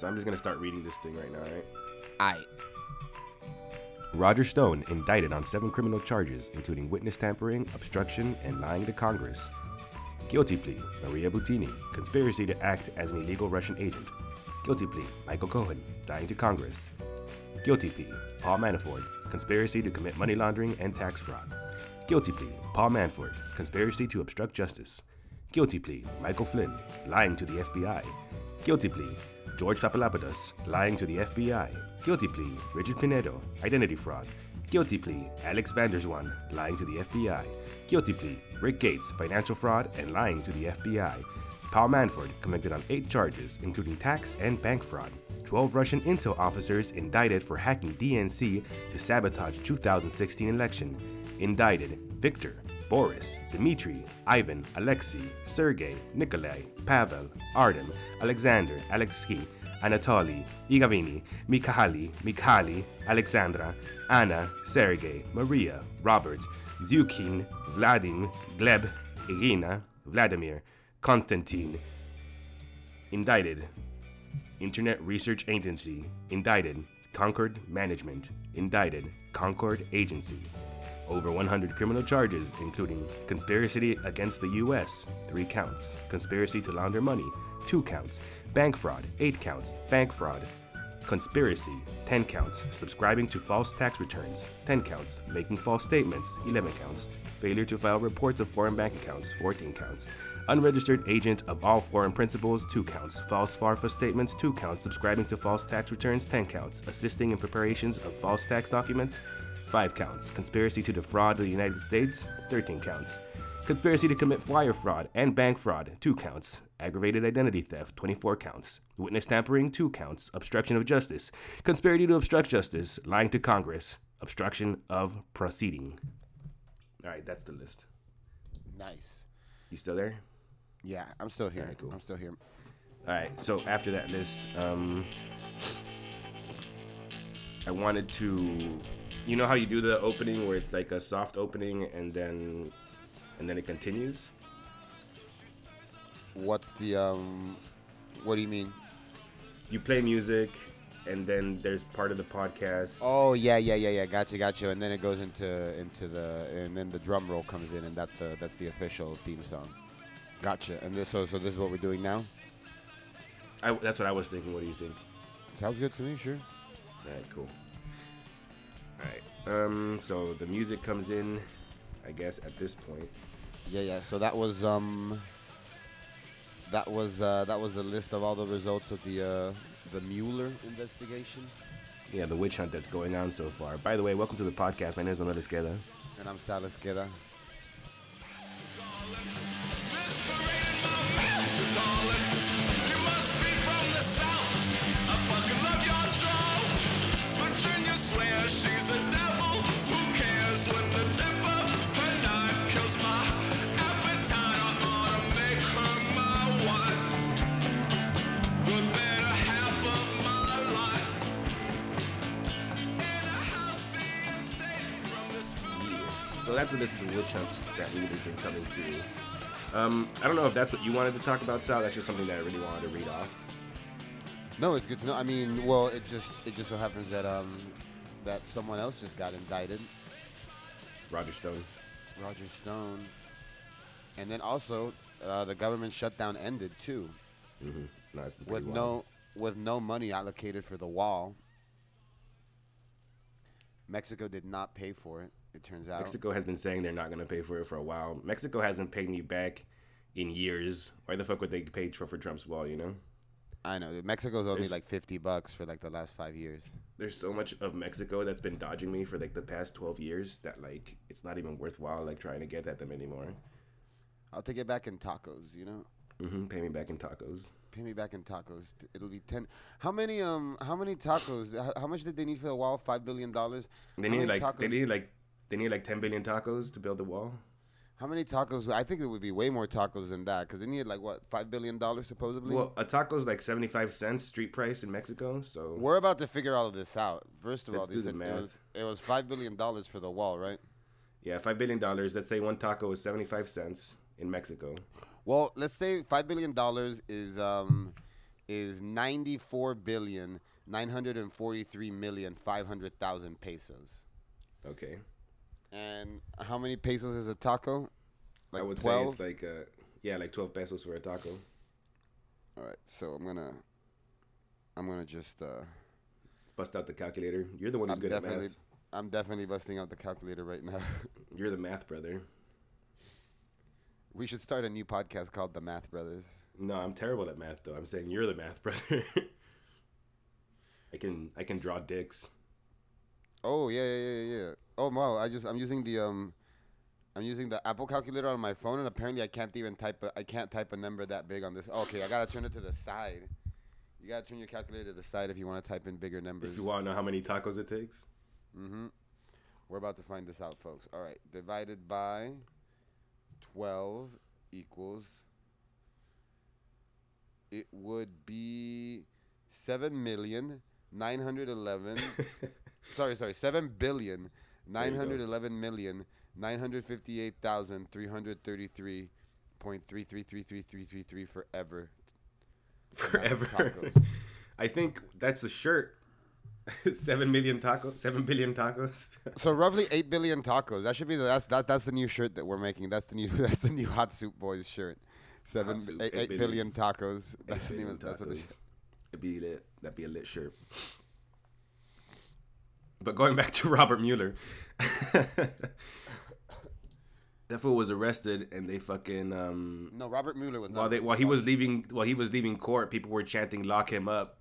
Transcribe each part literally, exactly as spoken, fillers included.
So I'm just going to start reading this thing right now, right? Aight. Roger Stone indicted on seven criminal charges, including witness tampering, obstruction, and lying to Congress. Guilty plea, Maria Buttini. Conspiracy to act as an illegal Russian agent. Guilty plea, Michael Cohen. Lying to Congress. Guilty plea, Paul Manafort. Conspiracy to commit money laundering and tax fraud. Guilty plea, Paul Manafort. Conspiracy to obstruct justice. Guilty plea, Michael Flynn. Lying to the F B I. Guilty plea, George Papadopoulos. Lying to the F B I. Guilty plea, Richard Pinedo. Identity fraud. Guilty plea, Alex van der Zwan. Lying to the F B I. Guilty plea, Rick Gates. Financial fraud and lying to the F B I. Paul Manafort convicted on eight charges, including tax and bank fraud. twelve Russian intel officers indicted for hacking D N C to sabotage two thousand sixteen election. Indicted Victor, Boris, Dmitry, Ivan, Alexei, Sergei, Nikolai, Pavel, Artem, Alexander, Alexei, Anatoly, Igavini, Mikhali, Mikhali, Alexandra, Anna, Sergei, Maria, Robert, Zyukin, Vladim, Gleb, Irina, Vladimir, Konstantin. Indicted Internet Research Agency. Indicted Concord Management. Indicted Concord Agency. Over one hundred criminal charges, including conspiracy against the U S, three counts, conspiracy to launder money, two counts, bank fraud, eight counts, bank fraud, conspiracy, ten counts, subscribing to false tax returns, ten counts, making false statements, eleven counts, failure to file reports of foreign bank accounts, fourteen counts, unregistered agent of all foreign principals, two counts, false FARFA statements, two counts, subscribing to false tax returns, ten counts, assisting in preparations of false tax documents, five counts, conspiracy to defraud the United States, thirteen counts, conspiracy to commit wire fraud and bank fraud, two counts, aggravated identity theft, twenty-four counts, witness tampering, two counts, obstruction of justice, conspiracy to obstruct justice, lying to Congress, obstruction of proceeding. All right, that's the list. Nice. You still there? Yeah, I'm still here. All right, cool. I'm still here. All right, so after that list, um, I wanted to... You know how you do the opening where it's like a soft opening and then and then it continues? What the um what do you mean? You play music and then there's part of the podcast. Oh yeah, yeah, yeah, yeah. Gotcha, gotcha. And then it goes into into the and then the drum roll comes in and that's the that's the official theme song. Gotcha. And this so so this is what we're doing now? I, that's what I was thinking. What do you think? Sounds good to me, sure. All right, cool. All right, um, so the music comes in, I guess, at this point. Yeah, yeah, so that was, um, that was, uh, that was the list of all the results of the, uh, the Mueller investigation. Yeah, the witch hunt that's going on so far. By the way, welcome to the podcast. My name is Manuel Noriega. And I'm Sal Esqueda. She's a devil who cares when the temper her knife kills my appetite. I ought to make her my wife, the better half of my life. And a house and state from this food. Yeah. So that's the list of the witch hunts that we've been coming through. Um, I don't know if that's what you wanted to talk about, Sal. That's just something that I really wanted to read off. No, it's good to know. I mean, well, it just it just so happens that um. that someone else just got indicted. Roger Stone. Roger Stone. And then also, uh, the government shutdown ended too. Mm-hmm. No, it's with wild. no with no money allocated for the wall. Mexico did not pay for it. It turns out Mexico has been saying they're not going to pay for it for a while. Mexico hasn't paid me back in years. Why the fuck would they pay for Trump's wall? You know. I know. Mexico's owed me like fifty bucks for like the last five years. There's so much of Mexico that's been dodging me for like the past twelve years that like it's not even worthwhile like trying to get at them anymore. I'll take it back in tacos, you know? Mm-hmm. Pay me back in tacos. Pay me back in tacos. It'll be ten. How many um? How many tacos? How, how much did they need for the wall? Five billion dollars. They need like tacos? they need like they need like ten billion tacos to build the wall. How many tacos? I think it would be way more tacos than that because they needed like what five billion dollars supposedly. Well, a taco is like seventy-five cents street price in Mexico, so we're about to figure all of this out. First of all, they said it was it was five billion dollars for the wall, right? Yeah, five billion dollars. Let's say one taco is seventy-five cents in Mexico. Well, let's say five billion dollars is um is ninety-four billion nine hundred forty-three million five hundred thousand pesos. Okay. And how many pesos is a taco? Like I would twelve? Say it's like uh, yeah, like twelve pesos for a taco. All right, so I'm gonna, I'm gonna just uh, bust out the calculator. You're the one who's I'm good at math. I'm definitely busting out the calculator right now. You're the math brother. We should start a new podcast called The Math Brothers. No, I'm terrible at math though. I'm saying you're the math brother. I can I can draw dicks. Oh yeah yeah yeah yeah. Oh wow! I just I'm using the um, I'm using the Apple calculator on my phone, and apparently I can't even type a I can't type a number that big on this. Okay, I gotta turn it to the side. You gotta turn your calculator to the side if you want to type in bigger numbers. If you want to know how many tacos it takes. Mm-hmm. We're about to find this out, folks. All right, divided by twelve equals. It would be seven million nine hundred eleven. sorry, sorry, seven billion nine hundred eleven million nine hundred fifty eight thousand three hundred thirty three point three three three three three three three forever. Forever. I think that's a shirt. Seven million tacos, seven billion tacos. So roughly eight billion tacos. That should be the that's that that's the new shirt that we're making. That's the new that's the new Hot Soup Boys shirt. Seven soup, eight, eight billion, billion tacos. Eight that's billion the name tacos. Of, that's what it It'd be lit. That'd be a lit shirt. But going back to Robert Mueller, that fool was arrested, and they fucking um. No, Robert Mueller was. While not they while he was leaving while he was leaving court, people were chanting "Lock him up."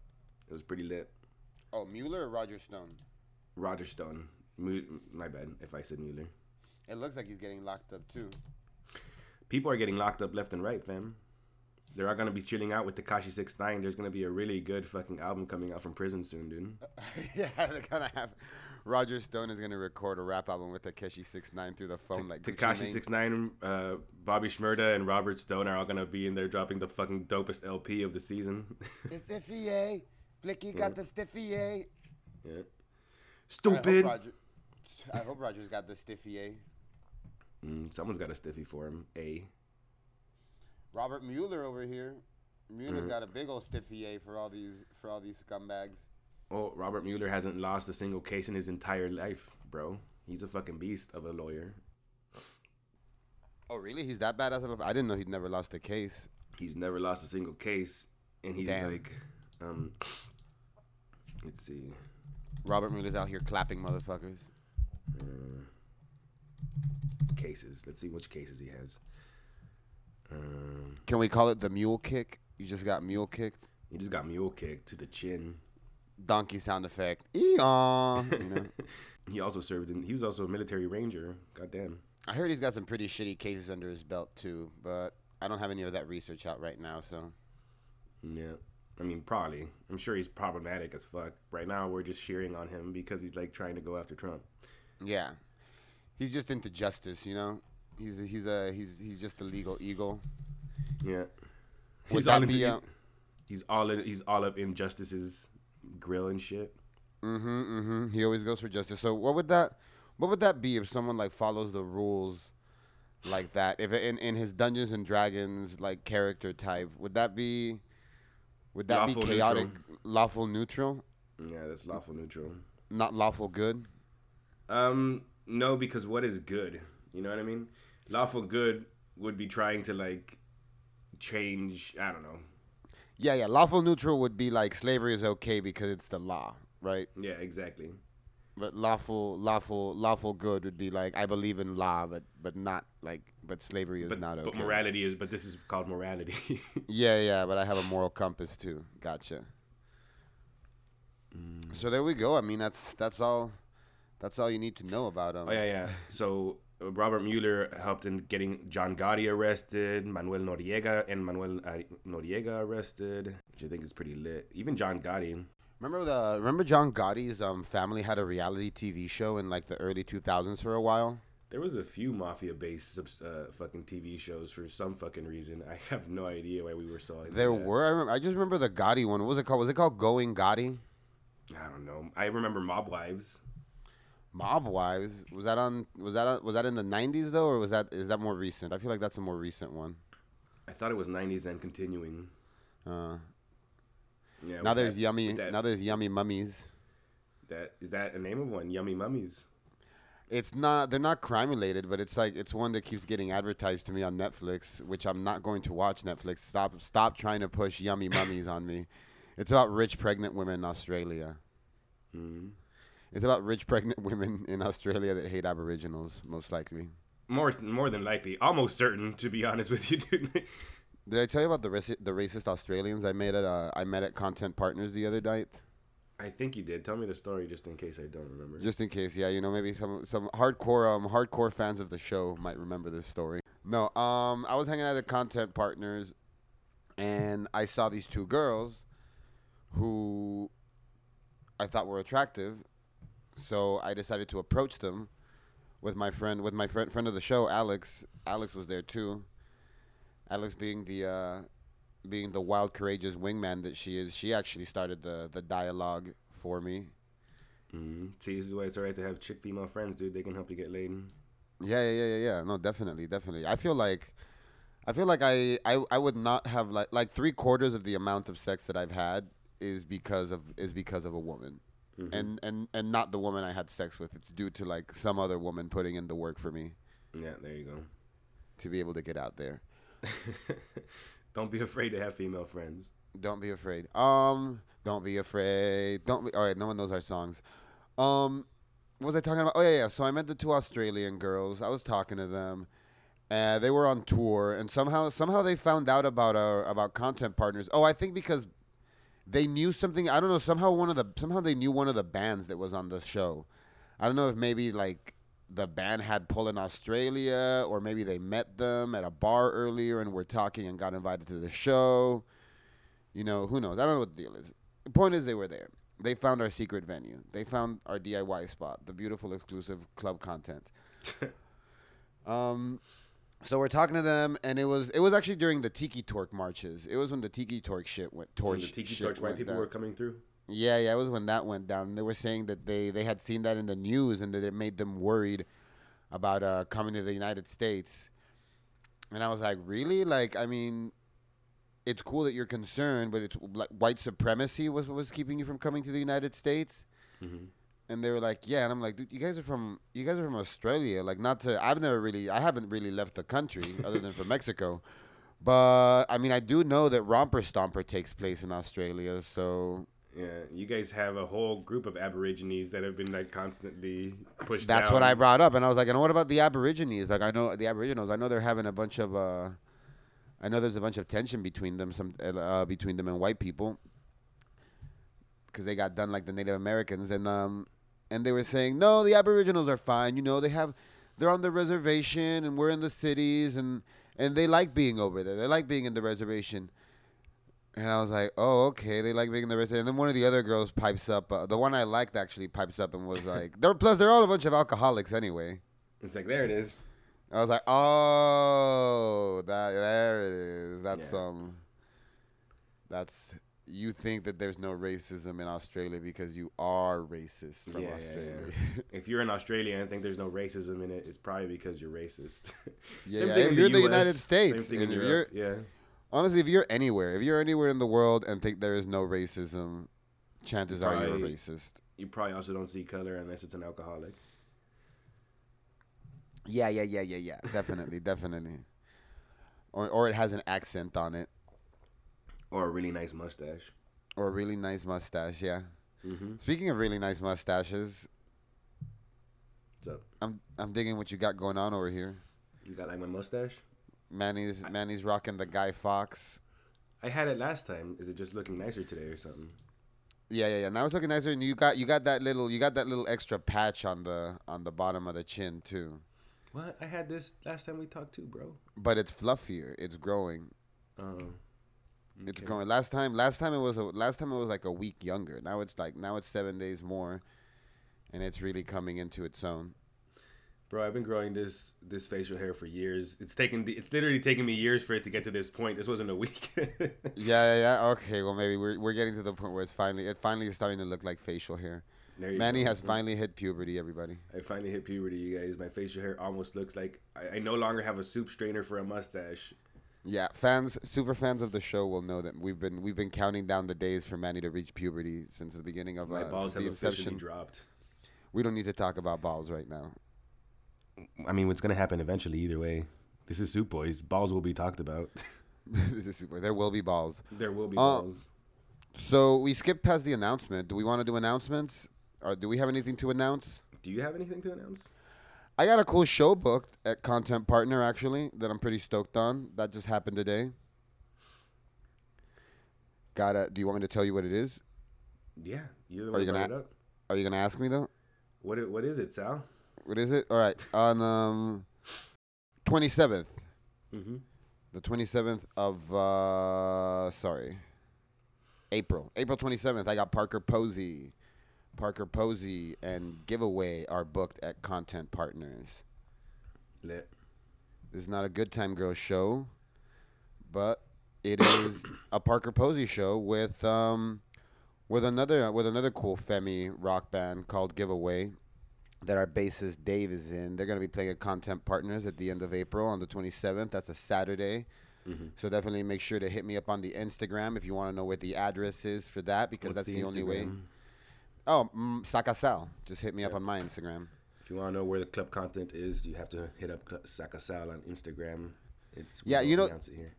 It was pretty lit. Oh, Mueller or Roger Stone? Roger Stone. My bad if I said Mueller. It looks like he's getting locked up, too. People are getting locked up left and right, fam. They're all going to be chilling out with Tekashi six nine. There's going to be a really good fucking album coming out from prison soon, dude. Uh, yeah, they're going to have... Roger Stone is going to record a rap album with Tekashi six nine through the phone. T- like Tekashi six nine, uh, Bobby Shmurda, and Robert Stone are all going to be in there dropping the fucking dopest L P of the season. It's F E A. Flicky got yeah. the stiffy, eh? Yeah. Stupid. I hope, Roger, I hope Roger's got the stiffy, eh? Mm, someone's got a stiffy for him, eh? Robert Mueller over here. Mueller's mm. got a big old stiffy, eh, for all these for all these scumbags. Oh, Robert Mueller hasn't lost a single case in his entire life, bro. He's a fucking beast of a lawyer. Oh, really? He's that badass of a... I didn't know he'd never lost a case. He's never lost a single case, and he's Damn. like... Um, let's see. Robert Mueller's out here clapping motherfuckers. Uh, cases. Let's see which cases he has. Um, Can we call it the mule kick? You just got mule kicked. You just got mule kicked to the chin. Donkey sound effect. Eeyaw. You know? He also served in. He was also a military ranger. Goddamn. I heard he's got some pretty shitty cases under his belt too, but I don't have any of that research out right now. So. Yeah. I mean, probably. I'm sure he's problematic as fuck. Right now, we're just cheering on him because he's, like, trying to go after Trump. Yeah. He's just into justice, you know? He's he's a, he's he's just a legal eagle. Yeah. He's all, into, a, he's, all in, he's all up in Justice's grill and shit. Mm-hmm, mm-hmm. He always goes for justice. So what would that what would that be if someone, like, follows the rules like that? If in, in his Dungeons and Dragons, like, character type, would that be... Would that lawful be chaotic, neutral. lawful neutral? Yeah, that's lawful neutral. Not lawful good? Um, no, because what is good? You know what I mean? Lawful good would be trying to, like, change, I don't know. Yeah, yeah, lawful neutral would be, like, slavery is okay because it's the law, right? Yeah, exactly. But lawful, lawful, lawful good would be, like, I believe in law, but, but not, like, but slavery is but, not okay. But morality is, but this is called morality. yeah, yeah, but I have a moral compass, too. Gotcha. Mm. So there we go. I mean, that's that's all that's all you need to know about him. Oh, yeah, yeah. So uh, Robert Mueller helped in getting John Gotti arrested, Manuel Noriega and Manuel uh, Noriega arrested, which I think is pretty lit. Even John Gotti... Remember the remember John Gotti's um, family had a reality T V show in like the early two thousands for a while? There was a few mafia-based uh, fucking T V shows for some fucking reason. I have no idea why we were so like There that. were? I, remember, I just remember the Gotti one. What was it called? Was it called Going Gotti? I don't know. I remember Mob Wives. Mob Wives? Was that on was that on, was that in the nineties though, or was that is that more recent? I feel like that's a more recent one. I thought it was nineties and continuing. Uh now. Now there's that, yummy. That, now there's yummy mummies. That is that a name of one? Yummy mummies. It's not. They're not crime related, but it's like it's one that keeps getting advertised to me on Netflix, which I'm not going to watch. Netflix, stop, stop trying to push yummy mummies on me. It's about rich pregnant women in Australia. Mm-hmm. It's about rich pregnant women in Australia that hate Aboriginals, most likely. More, more than likely, almost certain, to be honest with you, dude. Did I tell you about the raci- the racist Australians I made at uh, I met at Content Partners the other night? I think you did. Tell me the story just in case I don't remember. Just in case, yeah. You know, maybe some some hardcore um hardcore fans of the show might remember this story. No, um, I was hanging out at Content Partners, and I saw these two girls who I thought were attractive, so I decided to approach them with my friend with my friend friend of the show, Alex. Alex was there too. Alex being the uh, being the wild, courageous wingman that she is, she actually started the, the dialogue for me. Mm-hmm. See, this is why it's all right to have chick female friends, dude. They can help you get laid. Yeah, yeah, yeah, yeah. No, definitely, definitely. I feel like, I feel like I, I, I would not have like like three quarters of the amount of sex that I've had is because of is because of a woman, mm-hmm. and and and not the woman I had sex with. It's due to like some other woman putting in the work for me. Yeah, there you go. To be able to get out there. Don't be afraid to have female friends. Don't be afraid. Um, don't be afraid. Don't be. All right, no one knows our songs. Um, what was I talking about? Oh yeah, yeah. So I met the two Australian girls. I was talking to them, and they were on tour. And somehow, somehow they found out about our about Content Partners. Oh, I think because they knew something. I don't know. Somehow one of the somehow they knew one of the bands that was on the show. I don't know if maybe like. The band had pull in Australia, or maybe they met them at a bar earlier and were talking and got invited to the show. You know, who knows? I don't know what the deal is. The point is they were there. They found our secret venue. They found our D I Y spot, the beautiful exclusive club Content. um, so we're talking to them, and it was it was actually during the Tiki Torch marches. It was when the Tiki Torch shit went torch. The Tiki Torch white people down. Were coming through. Yeah, yeah, it was when that went down. And they were saying that they, they had seen that in the news and that it made them worried about uh, coming to the United States. And I was like, really? Like, I mean, it's cool that you're concerned, but it's like white supremacy was what was keeping you from coming to the United States. Mm-hmm. And they were like, yeah. And I'm like, dude, you guys are from you guys are from Australia. Like, not to I've never really I haven't really left the country other than for Mexico. But I mean, I do know that Romper Stomper takes place in Australia, so. Yeah, you guys have a whole group of Aborigines that have been like constantly pushed down. That's what I brought up, and I was like, "And what about the Aborigines? Like, I know the Aboriginals. I know they're having a bunch of, uh, I know there's a bunch of tension between them, some uh, between them and white people, because they got done like the Native Americans, and um, and they were saying, no, the Aboriginals are fine. You know, they have, they're on the reservation, and we're in the cities, and and they like being over there. They like being in the reservation." And I was like, oh, okay, they like being the rich. And then one of the other girls pipes up. Uh, the one I liked actually pipes up and was like, they're, plus they're all a bunch of alcoholics anyway. It's like, there it is. I was like, oh, that there it is. That's, yeah. um, that's, you think that there's no racism in Australia because you are racist from yeah, Australia. Yeah, yeah. If you're in Australia and think there's no racism in it, it's probably because you're racist. yeah, yeah. If you're in the United States. Same thing in Europe. Yeah. Honestly, if you're anywhere, if you're anywhere in the world and think there is no racism, chances probably, are you're a racist. You probably also don't see color unless it's an alcoholic. Yeah, yeah, yeah, yeah, yeah. Definitely, definitely. Or or it has an accent on it. Or a really nice mustache. Or a really nice mustache, yeah. Mm-hmm. Speaking of really nice mustaches, what's up? I'm I'm digging what you got going on over here. You got like my mustache? Manny's Manny's rocking the Guy Fox. I had it last time. Is it just looking nicer today or something? Yeah, yeah, yeah. Now it's looking nicer, and you got you got that little you got that little extra patch on the on the bottom of the chin too. What? I had this last time we talked too, bro. But it's fluffier. It's growing. Oh. Okay. It's growing. Last time, last time it was a, last time it was like a week younger. Now it's like now it's seven days more, and it's really coming into its own. Bro, I've been growing this this facial hair for years. It's taken the, it's literally taken me years for it to get to this point. This wasn't a week. yeah, yeah, yeah. Okay, well maybe we're we're getting to the point where it's finally it finally is starting to look like facial hair. Manny go. has finally hit puberty, everybody. I finally hit puberty, you guys. My facial hair almost looks like I, I no longer have a soup strainer for a mustache. Yeah, fans, super fans of the show will know that we've been we've been counting down the days for Manny to reach puberty since the beginning of uh, my balls have officially dropped. We don't need to talk about balls right now. I mean, what's going to happen eventually either way. This is Soup Boys. Balls will be talked about. This is Soup Boys. There will be balls. There will be uh, balls. So we skipped past the announcement. Do we want to do announcements? Or do we have anything to announce? Do you have anything to announce? I got a cool show booked at Content Partner, actually, that I'm pretty stoked on. That just happened today. Gotta. Do you want me to tell you what it is? Yeah. You're the one who brought it up. Are you going to ask me, though? What? What is it, Sal? What is it? All right. On um, twenty-seventh. Mm-hmm. The twenty-seventh of, uh, sorry, April. April twenty-seventh, I got Parker Posey. Parker Posey and GiveAway are booked at Content Partners. Lit. This is not a Good Time Girls show, but it is a Parker Posey show with um with another with another cool Femi rock band called GiveAway that our bassist Dave is in. They're going to be playing at Content Partners at the end of April on the twenty-seventh. That's a Saturday. Mm-hmm. So definitely make sure to hit me up on the Instagram if you want to know what the address is for that, because What's that's the, the only way. Oh, mm, Saka Sal. Just hit me yeah. up on my Instagram. If you want to know where the club content is, you have to hit up Saka Sal on Instagram. It's yeah, you know. It here.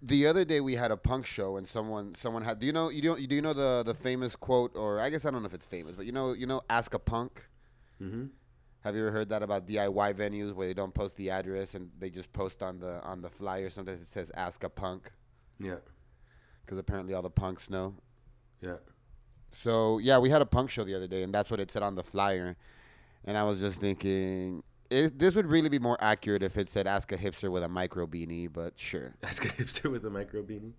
The other day we had a punk show and someone someone had. Do you know? You don't. Do you know the the famous quote? Or I guess I don't know if it's famous, but you know you know ask a punk. Mm-hmm. Have you ever heard that about D I Y venues where they don't post the address and they just post on the on the flyer? Sometimes it says ask a punk. Yeah. Because apparently all the punks know. Yeah. So, yeah, we had a punk show the other day, and that's what it said on the flyer. And I was just thinking, it, this would really be more accurate if it said, ask a hipster with a micro beanie, but sure. Ask a hipster with a micro beanie?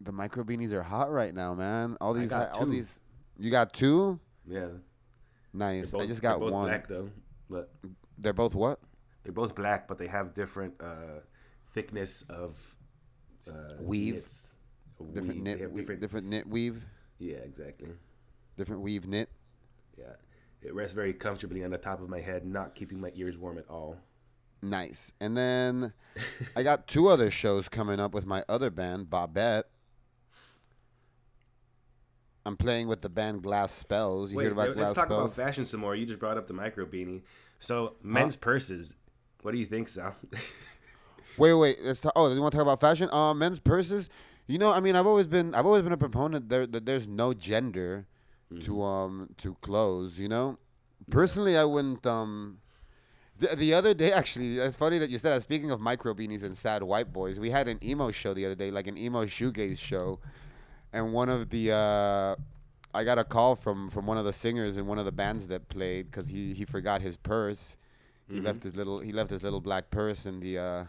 The micro beanies are hot right now, man. All these, I got all these. You got two? Yeah. Nice. Both, I just got they're both one. They're black, though. But they're both what? They're both black, but they have different uh, thickness of uh, weave. Knits. Different weave. knit, we- different, different knit weave. Yeah, exactly. Different weave knit. Yeah, it rests very comfortably on the top of my head, not keeping my ears warm at all. Nice. And then I got two other shows coming up with my other band, Bobette. I'm playing with the band Glass Spells. You Wait, heard about let's Glass talk Spells? About fashion some more. You just brought up the micro beanie. So men's huh? purses. What do you think, Sal? Wait, wait. Let's talk. Oh, do you want to talk about fashion? Uh, men's purses. You know, I mean, I've always been, I've always been a proponent there that there's no gender mm-hmm. to um to clothes. You know, personally, yeah. I wouldn't. Um, th- the other day, actually, it's funny that you said that. Speaking of micro beanies and sad white boys, we had an emo show the other day, like an emo shoegaze show, and one of the, uh, I got a call from from one of the singers in one of the bands that played because he he forgot his purse. He mm-hmm. left his little he left his little black purse in the. Uh,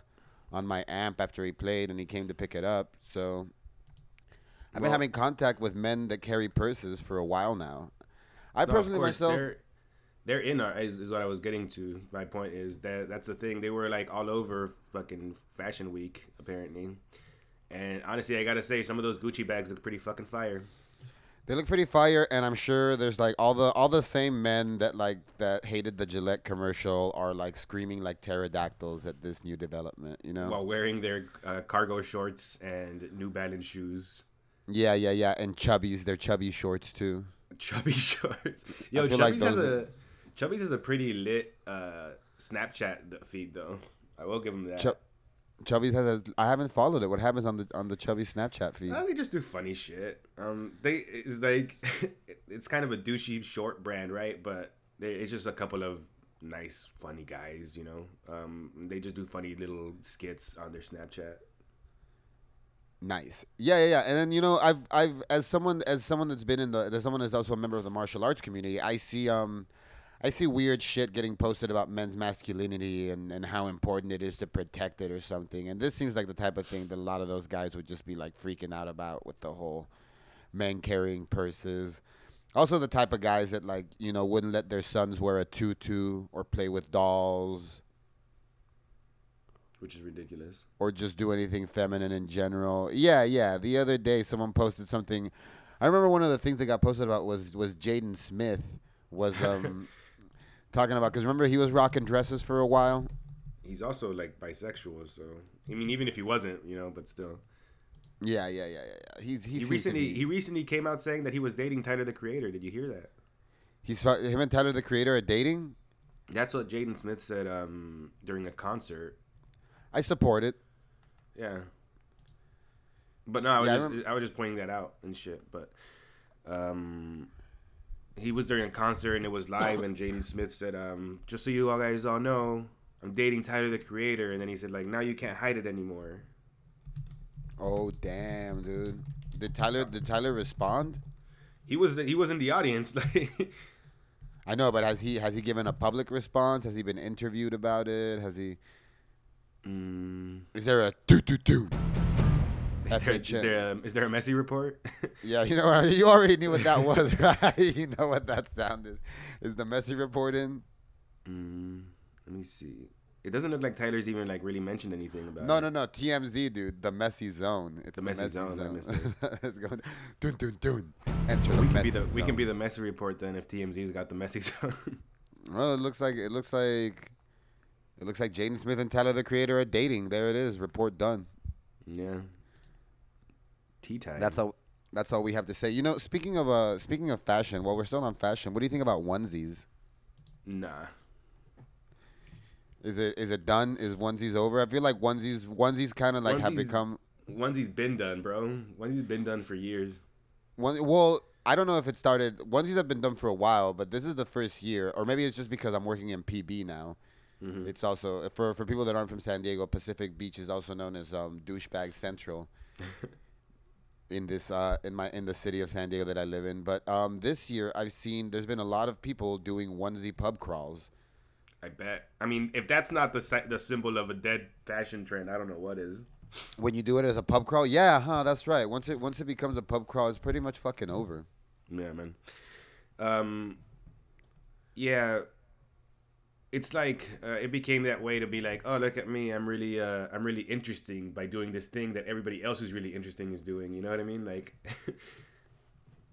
on my amp after he played, and he came to pick it up. So I've well, been having contact with men that carry purses for a while now. I no, personally of course, myself... They're, they're in our... Is, is what I was getting to. My point is that that's the thing. They were, like, all over fucking Fashion Week, apparently. And honestly, I gotta say, some of those Gucci bags look pretty fucking fire. They look pretty fire, and I'm sure there's, like, all the all the same men that, like, that hated the Gillette commercial are, like, screaming like pterodactyls at this new development, you know? While wearing their uh, cargo shorts and New Balance shoes. Yeah, yeah, yeah, and Chubbies. They're chubby shorts, too. Chubby shorts. Yo, Chubbies, like has are... a, Chubbies has a pretty lit uh, Snapchat feed, though. I will give them that. Chub- Chubby's has a, I haven't followed it. What happens on the on the Chubby Snapchat feed? Well, they just do funny shit. Um, they it's like it's kind of a douchey short brand, right? But they, it's just a couple of nice, funny guys, you know. Um, they just do funny little skits on their Snapchat. Nice, yeah, yeah, yeah. And then you know, I've I've as someone as someone that's been in the as someone that's also a member of the martial arts community, I see um. I see weird shit getting posted about men's masculinity and, and how important it is to protect it or something. And this seems like the type of thing that a lot of those guys would just be, like, freaking out about with the whole men carrying purses. Also the type of guys that, like, you know, wouldn't let their sons wear a tutu or play with dolls. Which is ridiculous. Or just do anything feminine in general. Yeah, yeah. The other day someone posted something. I remember one of the things that got posted about was, was Jaden Smith was... um. Talking about, because remember he was rocking dresses for a while? he's also like bisexual. So I mean, even if he wasn't, you know, but still. Yeah, yeah, yeah, yeah. yeah. He's he, he recently be... he recently came out saying that he was dating Tyler the Creator. Did you hear that? He's him and Tyler the Creator are dating. That's what Jaden Smith said um, during a concert. I support it. Yeah. But no, I was yeah, just I, I was just pointing that out and shit. But um, he was during a concert and it was live, and Jaden Smith said, um, "Just so you all guys all know, I'm dating Tyler the Creator," and then he said, "Like now you can't hide it anymore." Oh damn, dude! Did Tyler did Tyler respond? He was he was in the audience. Like, I know, but has he has he given a public response? Has he been interviewed about it? Has he? Mm. Is there a doo doo doo? Is there, is, there a, is there a messy report? Yeah, you know you already knew what that was, right? You know what that sound is. Is the messy report in? Mm. Let me see. It doesn't look like Tyler's even like really mentioned anything about. No, it. no, no. T M Z, dude. The messy zone. It's the, the messy, messy zone. zone. I missed it. It's going. Dun dun dun. Enter well, the messy the, zone. We can be the messy report then if T M Z's got the messy zone. Well, it looks like it looks like it looks like Jaden Smith and Tyler the Creator are dating. There it is. Report done. Yeah. Tea time. That's all. That's all we have to say. You know, speaking of uh, speaking of fashion, while we're still on fashion, what do you think about onesies? Nah. Is it is it done? Is onesies over? I feel like onesies onesies kind of like onesies, have become onesies been done, bro. Onesies been done for years. One, well, I don't know if it started. Onesies have been done for a while, but this is the first year, or maybe it's just because I'm working in P B now. Mm-hmm. It's also for for people that aren't from San Diego, Pacific Beach is also known as um, douchebag central in this uh, in my in the city of San Diego that I live in. But um, this year, I've seen there's been a lot of people doing onesie pub crawls. I bet. I mean, if that's not the the symbol of a dead fashion trend, I don't know what is. When you do it as a pub crawl, yeah, huh? That's right. Once it once it becomes a pub crawl, it's pretty much fucking over. Yeah, man. Um, yeah. It's like uh, it became that way to be like, oh, look at me, I'm really, uh, I'm really interesting by doing this thing that everybody else who's really interesting is doing. You know what I mean? Like,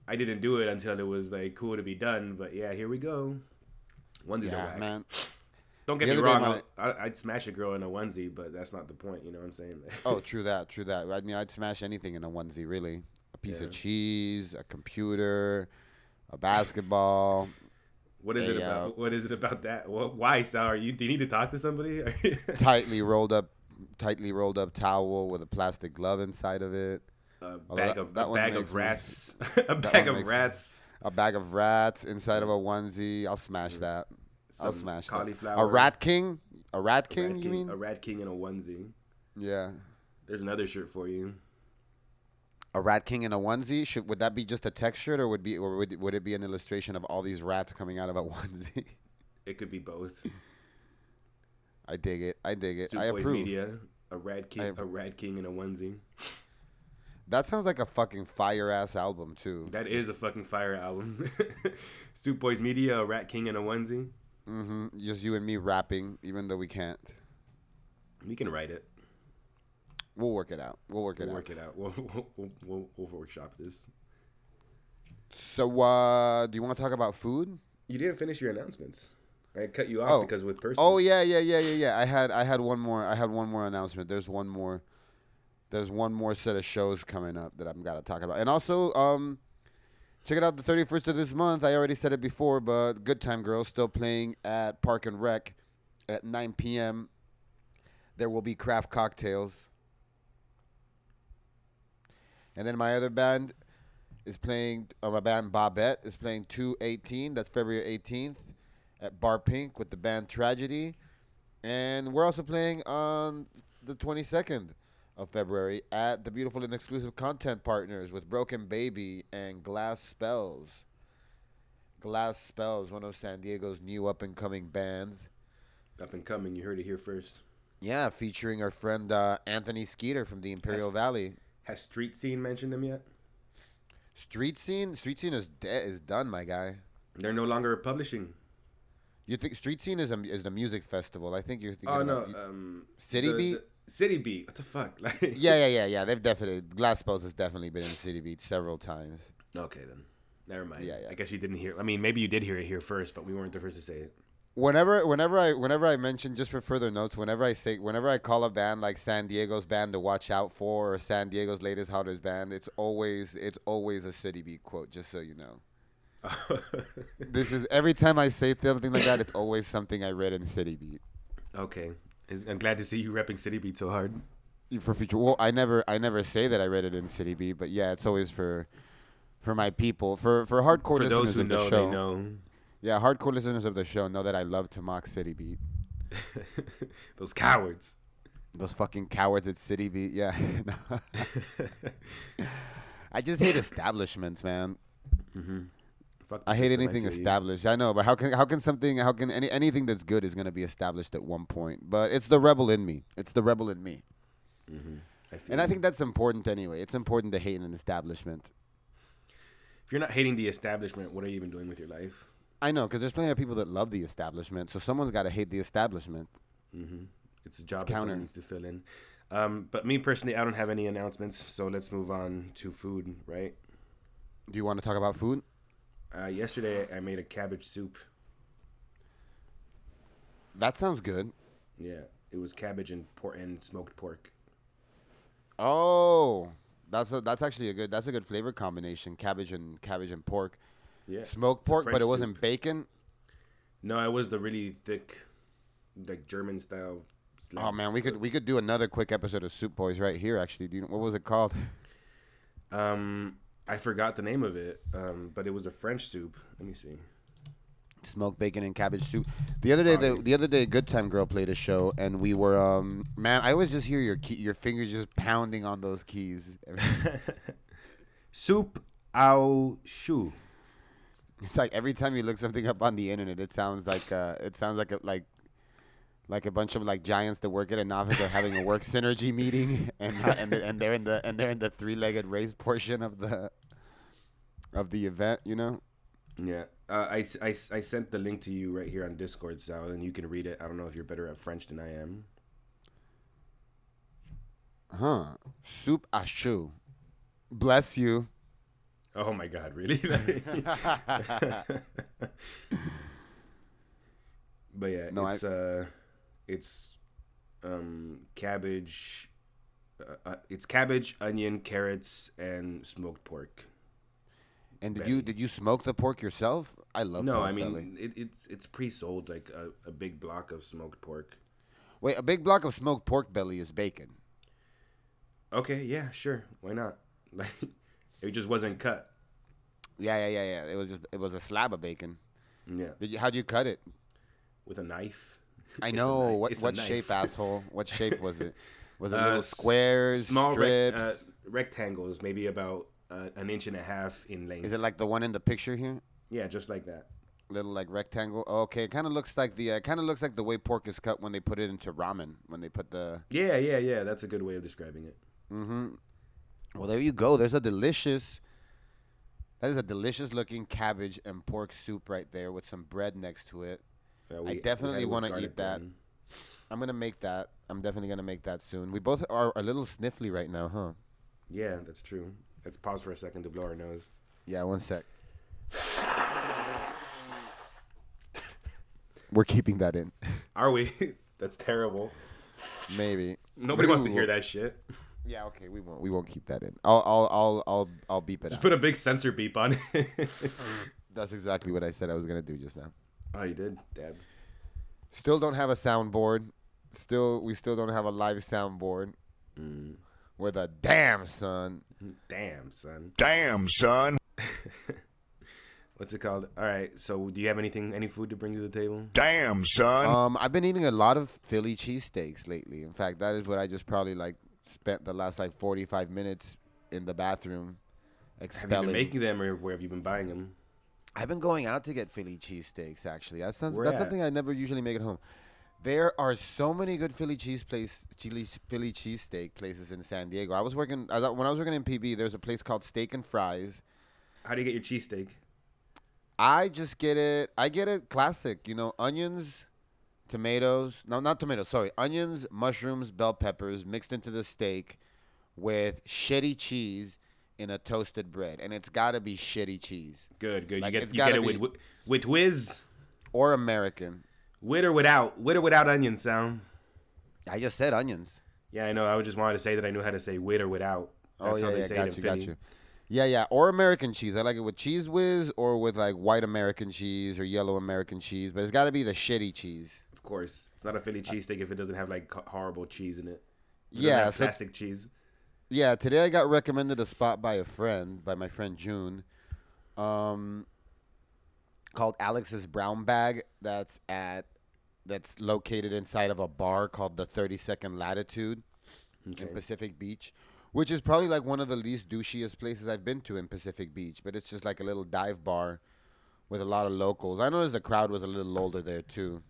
I didn't do it until it was like cool to be done, but yeah, here we go. Onesies yeah, are whack. Man. Don't get the me wrong. My... I, I'd smash a girl in a onesie, but that's not the point. You know what I'm saying? Oh, true that. True that. I mean, I'd smash anything in a onesie, really. A piece yeah. of cheese, a computer, a basketball. What is a, it about? Uh, what is it about that? What, why, Sal? Are you? Do you need to talk to somebody? tightly rolled up, tightly rolled up towel with a plastic glove inside of it. A bag of a bag of rats. A bag of rats. A bag of rats inside of a onesie. I'll smash that. Some I'll smash cauliflower. That. A rat king? A rat king, a rat king, you mean? A rat king in a onesie. Yeah. There's another shirt for you. A rat king in a onesie? Should would that be just a text shirt, or would be or would would it be an illustration of all these rats coming out of a onesie? It could be both. I dig it. I dig it. Soup I Boys approve. Media, a rat king, I... a rat king in a onesie. That sounds like a fucking fire-ass album, too. That is a fucking fire album. Soup Boys Media, a rat king in a onesie. Mm-hmm. Just you and me rapping, even though we can't. We can write it. We'll work it out. We'll work it we'll out. Work it out. We'll, we'll, we'll, we'll, we'll workshop this. So, uh, do you want to talk about food? You didn't finish your announcements. I cut you off oh. because with person. Oh, yeah, yeah, yeah, yeah, yeah. I had, I had one more. I had one more announcement. There's one more. There's one more set of shows coming up that I've got to talk about. And also, um, check it out the thirty-first of this month. I already said it before, but Good Time Girls still playing at Park and Rec at nine p.m. There will be craft cocktails. And then my other band is playing, uh, my band Bobette is playing two eighteen. That's February eighteenth at Bar Pink with the band Tragedy. And we're also playing on the twenty-second. Of February at the beautiful and exclusive Content Partners with Broken Baby and Glass Spells. Glass Spells, one of San Diego's new up-and-coming bands. Up-and-coming, you heard it here first. Yeah, featuring our friend uh, Anthony Skeeter from the Imperial has, Valley. Has Street Scene mentioned them yet? Street Scene? Street Scene is de- is done, my guy. They're no longer publishing. You think Street Scene is a, is the music festival? I think you're thinking oh, about no, you, um, City the, Beat? The, City Beat, what the fuck? Like, yeah, yeah, yeah, yeah. They've definitely Glass Spells has definitely been in City Beat several times. Okay, then, never mind. Yeah, yeah. I guess you didn't hear. I mean, maybe you did hear it here first, but we weren't the first to say it. Whenever, whenever I, whenever I mention, just for further notes, whenever I say, whenever I call a band like San Diego's band to watch out for, or San Diego's latest hottest band, it's always, it's always a City Beat quote. Just so you know, this is every time I say something like that, it's always something I read in City Beat. Okay, I'm glad to see you repping City Beat so hard. For future, well, I never, I never say that I read it in City Beat, but yeah, it's always for, for my people, for for hardcore for listeners those who of the know, show. They know. Yeah, hardcore listeners of the show know that I love to mock City Beat. Those cowards. Those fucking cowards at City Beat, yeah. I just hate establishments, man. Mm-hmm. Fuck I hate anything I established. You. I know, but how can how can something how can any anything that's good is gonna be established at one point? But it's the rebel in me. It's the rebel in me. Mm-hmm. I feel and I think that's important anyway. It's important to hate an establishment. If you're not hating the establishment, what are you even doing with your life? I know, because there's plenty of people that love the establishment, so someone's got to hate the establishment. Mm-hmm. It's a job that needs to fill in. Um, but me personally, I don't have any announcements, so let's move on to food, right? Do you want to talk about food? Uh, yesterday, I made a cabbage soup. That sounds good. Yeah, it was cabbage and, por- and smoked pork. Oh, that's a, that's actually a good that's a good flavor combination: cabbage and cabbage and pork. Yeah. Smoked pork, but it wasn't soup. Bacon? No, it was the really thick, like German style. Oh man, we cook. could we could do another quick episode of Soup Boys right here. Actually, do you know, what was it called? Um, I forgot the name of it. Um, but it was a French soup. Let me see. Smoked bacon and cabbage soup. The other day, oh, the, the other day, Good Time Girl played a show, and we were um, man, I always just hear your key, your fingers just pounding on those keys. Soup au chou. It's like every time you look something up on the internet, it sounds like uh, it sounds like a, like like a bunch of like giants that work at an office are having a work synergy meeting, and uh, and and they're in the and they're in the three-legged race portion of the of the event, you know? Yeah, uh, I, I, I sent the link to you right here on Discord, Sal, and you can read it. I don't know if you're better at French than I am. Huh? Soup à choux. Bless you. Oh my God! Really? But yeah, no, it's I... uh, it's um, cabbage, uh, uh, it's cabbage, onion, carrots, and smoked pork. And did belly. you did you smoke the pork yourself? I love no. Pork I mean, it, it's it's pre-sold like a, a big block of smoked pork. Wait, a big block of smoked pork belly is bacon. Okay. Yeah. Sure. Why not? Like. It just wasn't cut. Yeah, yeah, yeah, yeah. It was just it was a slab of bacon. Yeah. Did you, how'd you cut it? With a knife. I know. Knife. What it's what shape, asshole? What shape was it? Was it uh, little squares, small strips? Rec- uh, rectangles, maybe about uh, an inch and a half in length. Is it like the one in the picture here? Yeah, just like that. Little like rectangle. Oh, okay, it kind of looks like the uh, kind of looks like the way pork is cut when they put it into ramen. When they put the. Yeah, yeah, yeah. That's a good way of describing it. Mm-hmm. Well, there you go. There's a delicious, that is a delicious looking cabbage and pork soup right there with some bread next to it. Yeah, we, I definitely want to eat that. Then. I'm going to make that. I'm definitely going to make that soon. We both are a little sniffly right now, huh? Yeah, that's true. Let's pause for a second to blow our nose. Yeah, one sec. We're keeping that in. Are we? That's terrible. Maybe. Nobody Maybe wants to hear that shit. Yeah, okay, we won't. We won't keep that in. I'll, I'll, I'll, I'll, I'll beep it. Just out. Put a big censor beep on it. That's exactly what I said I was gonna do just now. Oh, you did, Dad. Still don't have a soundboard. Still, we still don't have a live soundboard. Mm. With a damn son. Damn son. Damn son. What's it called? All right. So, do you have anything, any food to bring to the table? Damn son. Um, I've been eating a lot of Philly cheesesteaks lately. In fact, that is what I just probably like. Spent the last like forty-five minutes in the bathroom expelling. Have you been making them, or where have you been buying them? I've been going out to get Philly cheesesteaks, actually. That's, not, that's something I never usually make at home. There are so many good Philly cheese place, Philly, Philly cheesesteak places in San Diego. I was working I when I was working in P B. There's a place called Steak and Fries. How do you get your cheesesteak? I just get it. I get it classic. You know, onions. Tomatoes, no, not tomatoes, sorry. Onions, mushrooms, bell peppers mixed into the steak with shitty cheese in a toasted bread. And it's got to be shitty cheese. Good, good. Like, you get, you get it be, with, with whiz. Or American. With or without, with or without onions sound? I just said onions. Yeah, I know. I just wanted to say that I knew how to say with or without. That's oh, yeah, how they yeah, say got it you, in Philly. Got you. Yeah, yeah. Or American cheese. I like it with Cheese Whiz or with like white American cheese or yellow American cheese. But it's got to be the shitty cheese. Of course. It's not a Philly cheesesteak if it doesn't have like horrible cheese in it. it yeah. Like so, plastic cheese. Yeah. Today I got recommended a spot by a friend, by my friend June, um, called Alex's Brown Bag. That's at, that's located inside of a bar called the thirty-second Latitude okay. in Pacific Beach. Which is probably like one of the least douchiest places I've been to in Pacific Beach. But it's just like a little dive bar with a lot of locals. I noticed the crowd was a little older there too.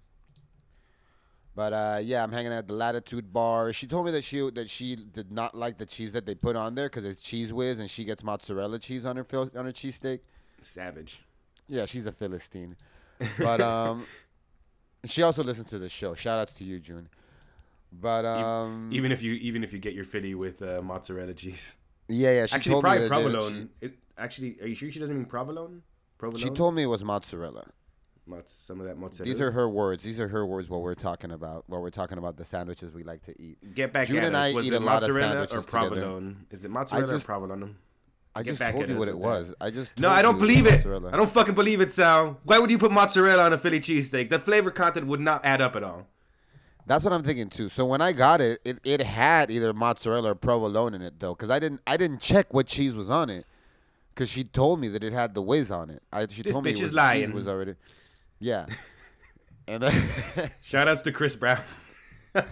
But uh, yeah, I'm hanging out at the Latitude Bar. She told me that she that she did not like the cheese that they put on there because it's Cheese Whiz and she gets mozzarella cheese on her fil- on her cheesesteak. Savage. Yeah, she's a Philistine. But um, she also listens to this show. Shout outs to you, June. But um, even if you even if you get your fitty with uh, mozzarella cheese, yeah, yeah, she actually told probably me provolone. She, it, actually, are you sure she doesn't mean provolone? Provolone. She told me it was mozzarella. Mozz, some of that mozzarella. These are her words. These are her words. What we're talking about. What we're talking about. The sandwiches we like to eat. Get back June at us. And I was eat it a mozzarella lot of sandwiches or provolone? Together. Is it mozzarella just, or provolone? I just told you what it was. I just no, I don't believe it. I don't fucking believe it, Sal. Why would you put mozzarella on a Philly cheesesteak? The flavor content would not add up at all. That's what I'm thinking too. So when I got it, it, it had either mozzarella or provolone in it though, because I didn't I didn't check what cheese was on it, because she told me that it had the whiz on it. I, she this told bitch me it was, is lying. Cheese was already, yeah. And then shout outs to Chris Brown. Did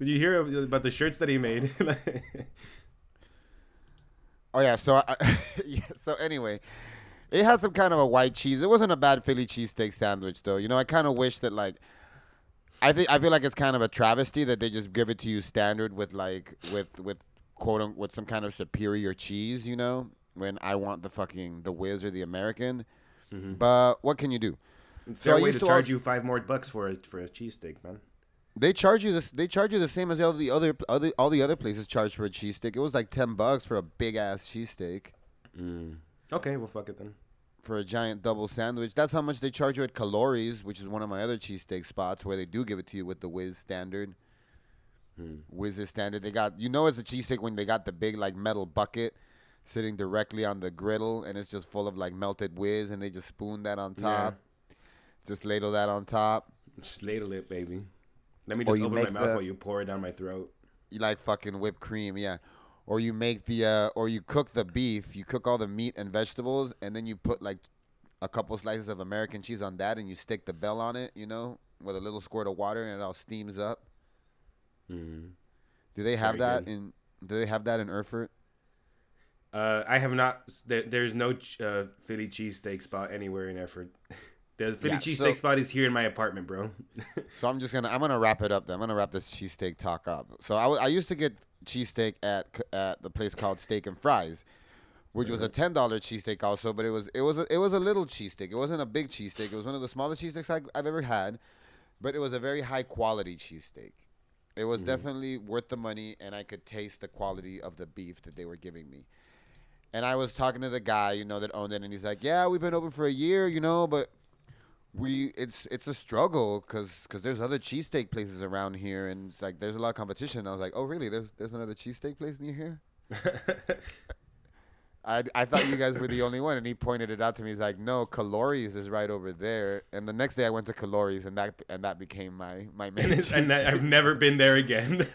you hear about the shirts that he made? Oh yeah. So I, yeah, so anyway, it had some kind of a white cheese. It wasn't a bad Philly cheesesteak sandwich though. You know, I kind of wish that like. I think I feel like it's kind of a travesty that they just give it to you standard with like with with quote unquote with some kind of superior cheese, you know. When I want the fucking the Whiz or the American, mm-hmm. but what can you do? It's so their way to charge to, you five more bucks for a, for a cheesesteak, man. They charge you this. They charge you the same as all the other other all the other places charge for a cheesesteak. It was like ten bucks for a big ass cheesesteak. Mm. Okay, well fuck it then. For a giant double sandwich. That's how much they charge you at Calories, which is one of my other cheesesteak spots where they do give it to you with the Whiz standard. Hmm. Whiz is standard. They got, you know, it's a cheesesteak when they got the big like metal bucket sitting directly on the griddle and it's just full of like melted Whiz and they just spoon that on top. Yeah. Just ladle that on top. Just ladle it, baby. Let me just open my mouth the, while you pour it down my throat. You like fucking whipped cream, yeah. Or you make the, uh, or you cook the beef, you cook all the meat and vegetables, and then you put like a couple slices of American cheese on that, and you stick the bell on it, you know, with a little squirt of water, and it all steams up. Mm-hmm. Do they have Very that good. in? Do they have that in Erfurt? Uh, I have not. There, there's no ch- uh, Philly cheesesteak spot anywhere in Erfurt. The Philly yeah, cheesesteak so, spot is here in my apartment, bro. So I'm just gonna, I'm gonna wrap it up. Then I'm gonna wrap this cheesesteak talk up. So I, I used to get cheesesteak at at the place called Steak and Fries, which mm-hmm. was a ten dollar cheesesteak also, but it was it was a, it was a little cheesesteak. It wasn't a big cheesesteak. It was one of the smallest cheesesteaks I, I've ever had, but it was a very high quality cheesesteak. It was mm-hmm. definitely worth the money, and I could taste the quality of the beef that they were giving me. And I was talking to the guy, you know, that owned it, and he's like, "Yeah, we've been open for a year, you know, but." We it's it's a struggle because cause there's other cheesesteak places around here and it's like there's a lot of competition. I was like, oh really? There's there's another cheesesteak place near here. I I thought you guys were the only one, and he pointed it out to me. He's like, no, Calories is right over there. And the next day I went to Calories, and that and that became my my main. and and I, I've never been there again.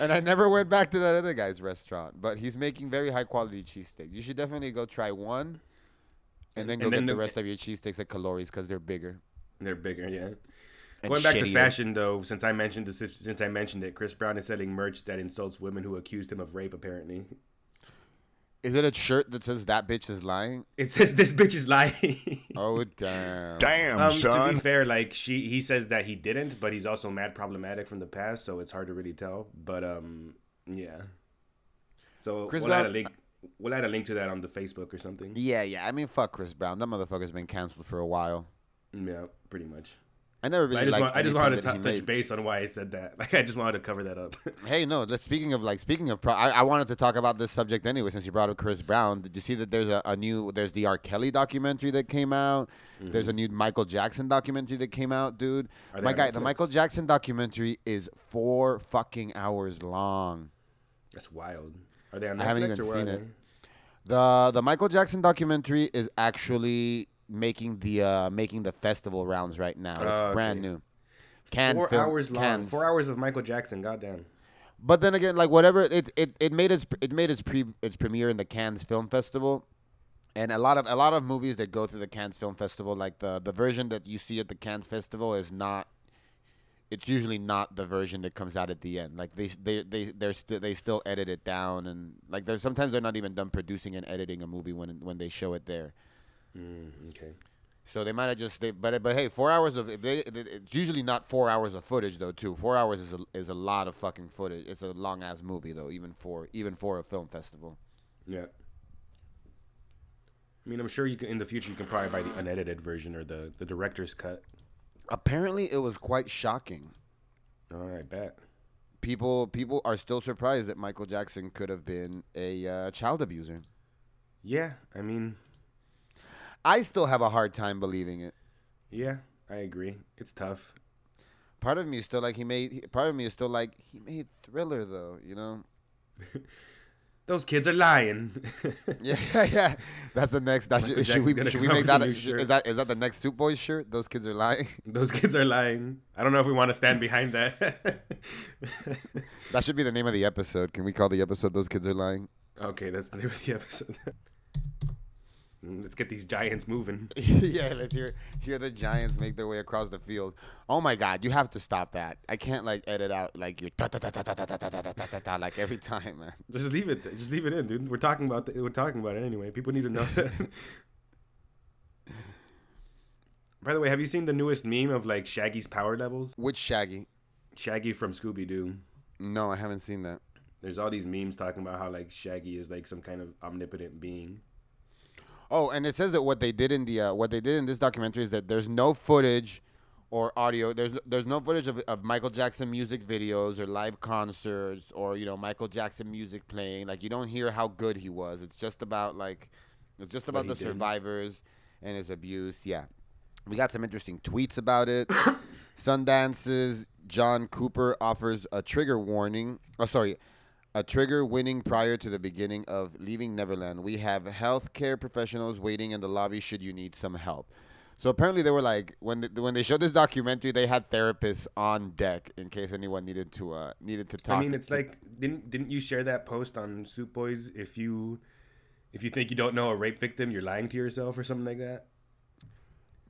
And I never went back to that other guy's restaurant. But he's making very high quality cheesesteaks. You should definitely go try one. And then go and then get the, the rest of your cheesesteaks at Calories because they're bigger. They're bigger, yeah. And going back shittier. to fashion, though, since I mentioned this, since I mentioned it, Chris Brown is selling merch that insults women who accused him of rape. Apparently, is it a shirt that says "That bitch is lying"? It says "This bitch is lying." Oh damn! Damn, um, son. To be fair, like she, he says that he didn't, but he's also mad problematic from the past, so it's hard to really tell. But um, yeah. So Chris we'll Brown. Add a link. We'll add a link to that on the Facebook or something. Yeah, yeah. I mean, fuck Chris Brown. That motherfucker's been canceled for a while. Yeah, pretty much. I never really. I just, want, I just wanted to t- touch made. base on why I said that. Like, I just wanted to cover that up. Hey, no. Speaking of like, speaking of, pro- I, I wanted to talk about this subject anyway. Since you brought up Chris Brown, did you see that there's a, a new? There's the R. Kelly documentary that came out. Mm-hmm. There's a new Michael Jackson documentary that came out, dude. Are My guy, the Michael Jackson documentary is four fucking hours long. That's wild. Are they on Netflix? I haven't even or seen it. The the Michael Jackson documentary is actually making the uh, making the festival rounds right now. It's uh, brand okay. new. Cannes Four film, hours long. Cannes. Four hours of Michael Jackson. Goddamn. But then again, like whatever it, it, it made its it made its pre its premiere in the Cannes Film Festival, and a lot of a lot of movies that go through the Cannes Film Festival, like the the version that you see at the Cannes Festival is not. It's usually not the version that comes out at the end. Like they they they they're st- they still edit it down, and like there's sometimes they're not even done producing and editing a movie when when they show it there. Mm, okay. So they might have just they but but hey, four hours of they it's usually not four hours of footage though too. Four hours is a, is a lot of fucking footage. It's a long ass movie though, even for even for a film festival. Yeah. I mean, I'm sure you can in the future you can probably buy the unedited version or the the director's cut. Apparently, it was quite shocking. Oh, I bet. People people are still surprised that Michael Jackson could have been a uh, child abuser. Yeah, I mean... I still have a hard time believing it. Yeah, I agree. It's tough. Part of me is still like, he made... Part of me is still like, he made Thriller, though, you know? Those kids are lying. yeah, yeah, yeah. That's the next. That should, should we should we make that? A, should, is that is that the next Soup Boys shirt? Those kids are lying. Those kids are lying. I don't know if we want to stand behind that. That should be the name of the episode. Can we call the episode "Those Kids Are Lying"? Okay, that's the name of the episode. Let's get these giants moving. Yeah, let's hear hear the giants make their way across the field. Oh my God, you have to stop that. I can't like edit out like your ta ta ta ta ta ta ta ta ta ta like every time, man. Just leave it. Just leave it in, dude. We're talking about the, we're talking about it anyway. People need to know that. By the way, have you seen the newest meme of like Shaggy's power levels? Which Shaggy? Shaggy from Scooby Doo. No, I haven't seen that. There's all these memes talking about how like Shaggy is like some kind of omnipotent being. Oh, and it says that what they did in the uh, what they did in this documentary is that there's no footage or audio. There's there's no footage of, of Michael Jackson music videos or live concerts or, you know, Michael Jackson music playing. Like, you don't hear how good he was. It's just about like it's just about the did. survivors and his abuse. Yeah, we got some interesting tweets about it. Sundance's John Cooper offers a trigger warning. Oh, sorry. A trigger winning prior to the beginning of Leaving Neverland. We have healthcare professionals waiting in the lobby should you need some help. So apparently they were like, when they, when they showed this documentary, they had therapists on deck in case anyone needed to uh, needed to talk. I mean, it's like, didn't didn't you share that post on Soup Boys? If you if you think you don't know a rape victim, you're lying to yourself or something like that.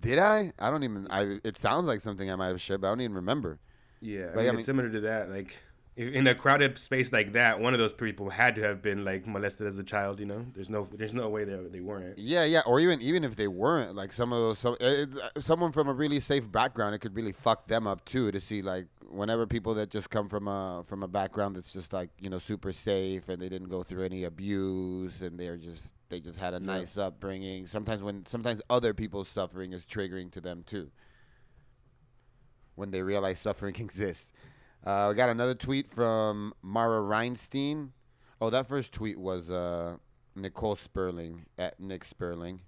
Did I? I don't even. I. It sounds like something I might have shared, but I don't even remember. Yeah, but I mean, I mean, it's similar to that, like. In a crowded space like that, one of those people had to have been like molested as a child. You know, there's no, there's no way they they weren't. Yeah, yeah, or even even if they weren't, like some of those, some it, someone from a really safe background, it could really fuck them up too. To see like whenever people that just come from a from a background that's just like, you know, super safe and they didn't go through any abuse and they're just they just had a nice yeah. upbringing. Sometimes when sometimes other people's suffering is triggering to them too. When they realize suffering exists. Uh, we got another tweet from Mara Reinstein. Oh, that first tweet was uh, Nicole Sperling, at Nick Sperling.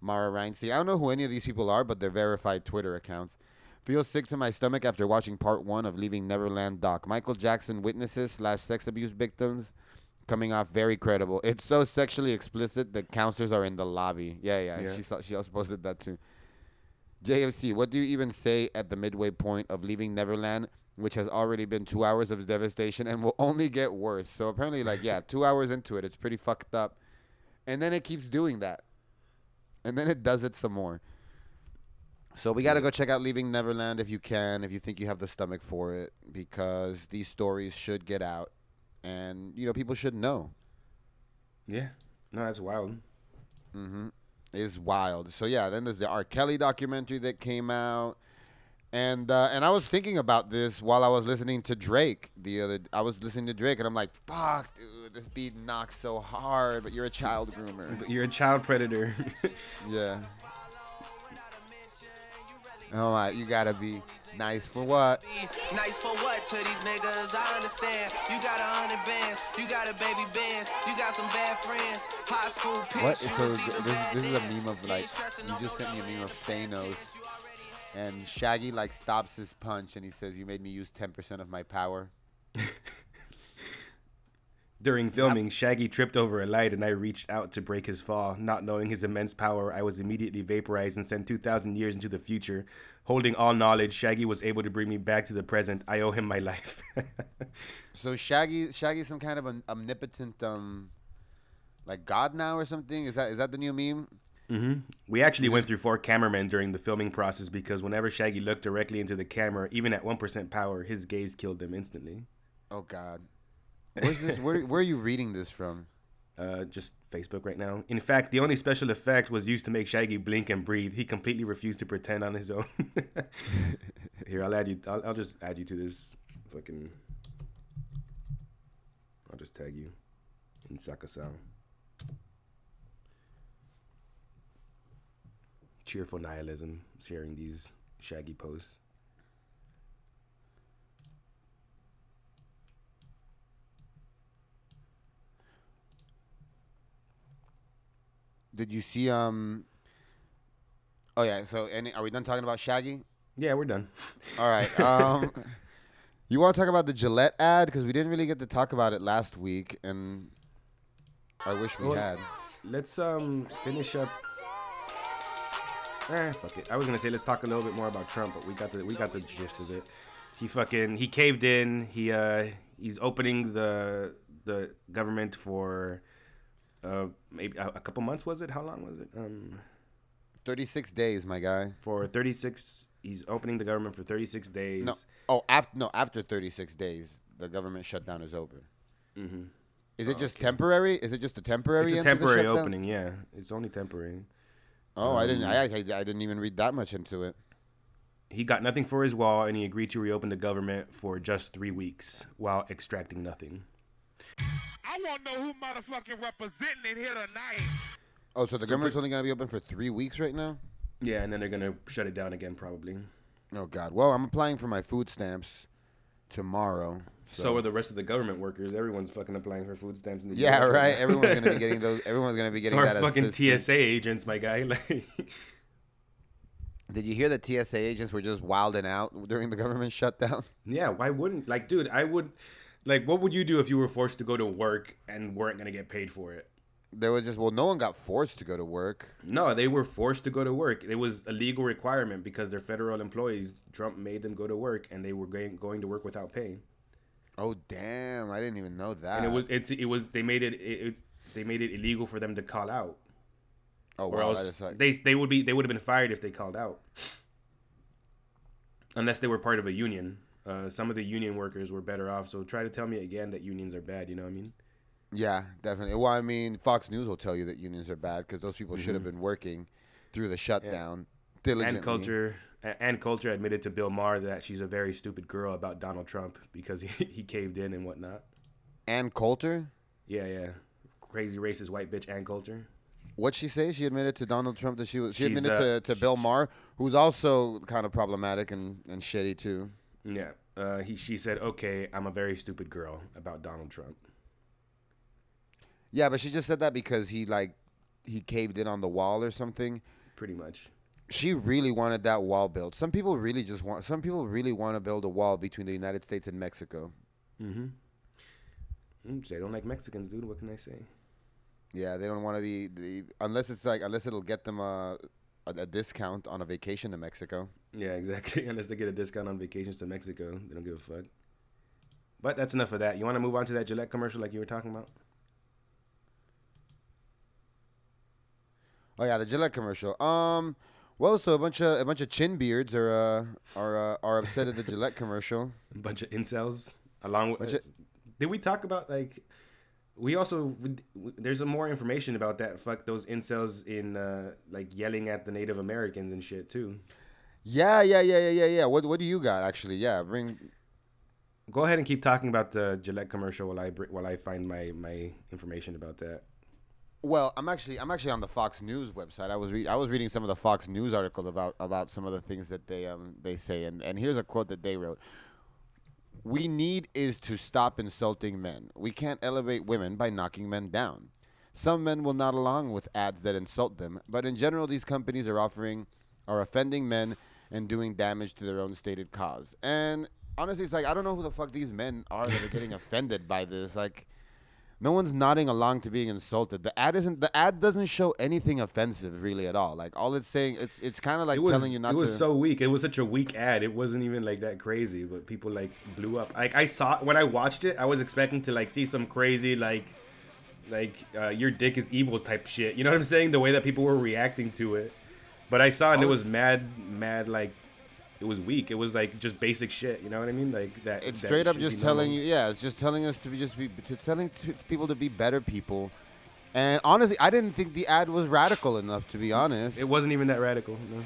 Mara Reinstein. I don't know who any of these people are, but they're verified Twitter accounts. Feel sick to my stomach after watching part one of Leaving Neverland doc. Michael Jackson witnesses slash sex abuse victims coming off very credible. It's so sexually explicit that counselors are in the lobby. Yeah, yeah. yeah. She saw, she also posted that too. J F C, what do you even say at the midway point of Leaving Neverland, which has already been two hours of devastation and will only get worse? So apparently, like, yeah, two hours into it, it's pretty fucked up. And then it keeps doing that. And then it does it some more. So we got to go check out Leaving Neverland if you can, if you think you have the stomach for it, because these stories should get out. And, you know, people should know. Yeah. No, that's wild. Mm-hmm. It's wild. So, yeah, then there's the R. Kelly documentary that came out. And uh, and I was thinking about this while I was listening to Drake the other. I was listening to Drake and I'm like, fuck, dude, this beat knocks so hard. But you're a child groomer. But you're a child predator. Yeah. All right, you gotta be nice for what? Nice for what to these niggas? I understand. You got a hundred bands, you got a baby bands, you got some bad friends. High school pitch. What? So this, this is a meme of like, you just sent me a meme of Thanos, and Shaggy like stops his punch and he says, "You made me use ten percent of my power." During filming, Shaggy tripped over a light and I reached out to break his fall. Not knowing his immense power, I was immediately vaporized and sent two thousand years into the future. Holding all knowledge, Shaggy was able to bring me back to the present. I owe him my life. So Shaggy, Shaggy's some kind of an omnipotent, um, like god now or something? Is that is that the new meme? Mm-hmm. We actually went through four cameramen during the filming process because whenever Shaggy looked directly into the camera, even at one percent power, his gaze killed them instantly. Oh, God. Where's this, where, where are you reading this from? Uh, just Facebook right now. In fact, the only special effect was used to make Shaggy blink and breathe. He completely refused to pretend on his own. Here, I'll add you. I'll, I'll just add you to this fucking. I'll just tag you in Saka Sal. Cheerful nihilism, sharing these Shaggy posts. Did you see? Um. Oh yeah. So, any, are we done talking about Shaggy? Yeah, we're done. All right. Um, you want to talk about the Gillette ad because we didn't really get to talk about it last week, and I wish we well, had. Let's um finish up. Eh, fuck it. I was gonna say let's talk a little bit more about Trump, but we got the we got the gist of it. He fucking he caved in. He uh he's opening the the government for. Uh, maybe a, a couple months was it? How long was it? Um, thirty-six days, my guy. For thirty-six, he's opening the government for thirty-six days. No, oh, after no, after thirty-six days, the government shutdown is over. Mm-hmm. Is oh, it just okay. temporary? Is it just a temporary? It's a temporary opening, yeah. It's only temporary. Oh, um, I didn't. I, I I didn't even read that much into it. He got nothing for his wall, and he agreed to reopen the government for just three weeks while extracting nothing. I want to know who motherfucking representing it here tonight. Oh, so the so government's only going to be open for three weeks right now? Yeah, and then they're going to shut it down again probably. Oh, God. Well, I'm applying for my food stamps tomorrow. So, so are the rest of the government workers. Everyone's fucking applying for food stamps in the yeah, U S right? right? Everyone's going to be getting those. Everyone's going to be getting so that fucking assistance. T S A agents, my guy. Like, did you hear that T S A agents were just wilding out during the government shutdown? Yeah, why wouldn't? Like, dude, I would... Like, what would you do if you were forced to go to work and weren't going to get paid for it? There was just, well, no one got forced to go to work. No, they were forced to go to work. It was a legal requirement because they're federal employees. Trump made them go to work, and they were going to work without pay. Oh, damn. I didn't even know that. And it was, it's, it was, they made it, it, it they made it illegal for them to call out. Oh, wow. Or else they, they would be, they would have been fired if they called out. Unless they were part of a union. Uh, some of the union workers were better off. So try to tell me again that unions are bad. You know what I mean? Yeah, definitely. Well, I mean, Fox News will tell you that unions are bad because those people mm-hmm. should have been working through the shutdown yeah. diligently. And Culture, and Culture admitted to Bill Maher that she's a very stupid girl about Donald Trump because he, he caved in and whatnot. Ann Coulter? Yeah, yeah. Crazy racist white bitch Ann Coulter. What'd she say? She admitted to Donald Trump that she was. She she's, admitted uh, to, to she, Bill Maher, who's also kind of problematic and, and shitty, too. Yeah, uh, he she said, "Okay, I'm a very stupid girl" about Donald Trump. Yeah, but she just said that because he like he caved in on the wall or something. Pretty much. She really wanted that wall built. Some people really just want. Some people really want to build a wall between the United States and Mexico. Mm-hmm. They don't like Mexicans, dude. What can I say? Yeah, they don't want to be the, unless it's like unless it'll get them a. a discount on a vacation to Mexico. Yeah, exactly. Unless they get a discount on vacations to Mexico. They don't give a fuck. But that's enough of that. You want to move on to that Gillette commercial like you were talking about? Oh, yeah, the Gillette commercial. Um, well, so a bunch of a bunch of chin beards are uh, are uh, are upset at the Gillette commercial. A bunch of incels. Along with... Uh, of- did we talk about, like... We also there's a more information about that. Fuck those incels in uh, like yelling at the Native Americans and shit too. Yeah, yeah, yeah, yeah, yeah, yeah. What what do you got actually? Yeah, bring. Go ahead and keep talking about the Gillette commercial while I while I find my, my information about that. Well, I'm actually I'm actually on the Fox News website. I was re- I was reading some of the Fox News articles about, about some of the things that they um they say, and, and here's a quote that they wrote. "We need is to stop insulting men. We can't elevate women by knocking men down. Some men will not along with ads that insult them, but in general these companies are offering are offending men and doing damage to their own stated cause." And honestly, it's like, I don't know who the fuck these men are that are getting offended by this. Like, no one's nodding along to being insulted. The ad isn't the ad doesn't show anything offensive really at all. Like, all it's saying, it's it's kind of like was, telling you not to. It was to... so weak. It was such a weak ad. It wasn't even like that crazy, but people like blew up. Like, I saw when I watched it, I was expecting to like see some crazy like like uh, your dick is evil type shit. You know what I'm saying? The way that people were reacting to it. But I saw it, and it was mad, mad, like, it was weak. It was, like, just basic shit, you know what I mean? Like, that. It's that straight up just telling you, yeah, it's just telling us to be, just be, it's telling people to be better people. And honestly, I didn't think the ad was radical enough, to be honest. It wasn't even that radical, no.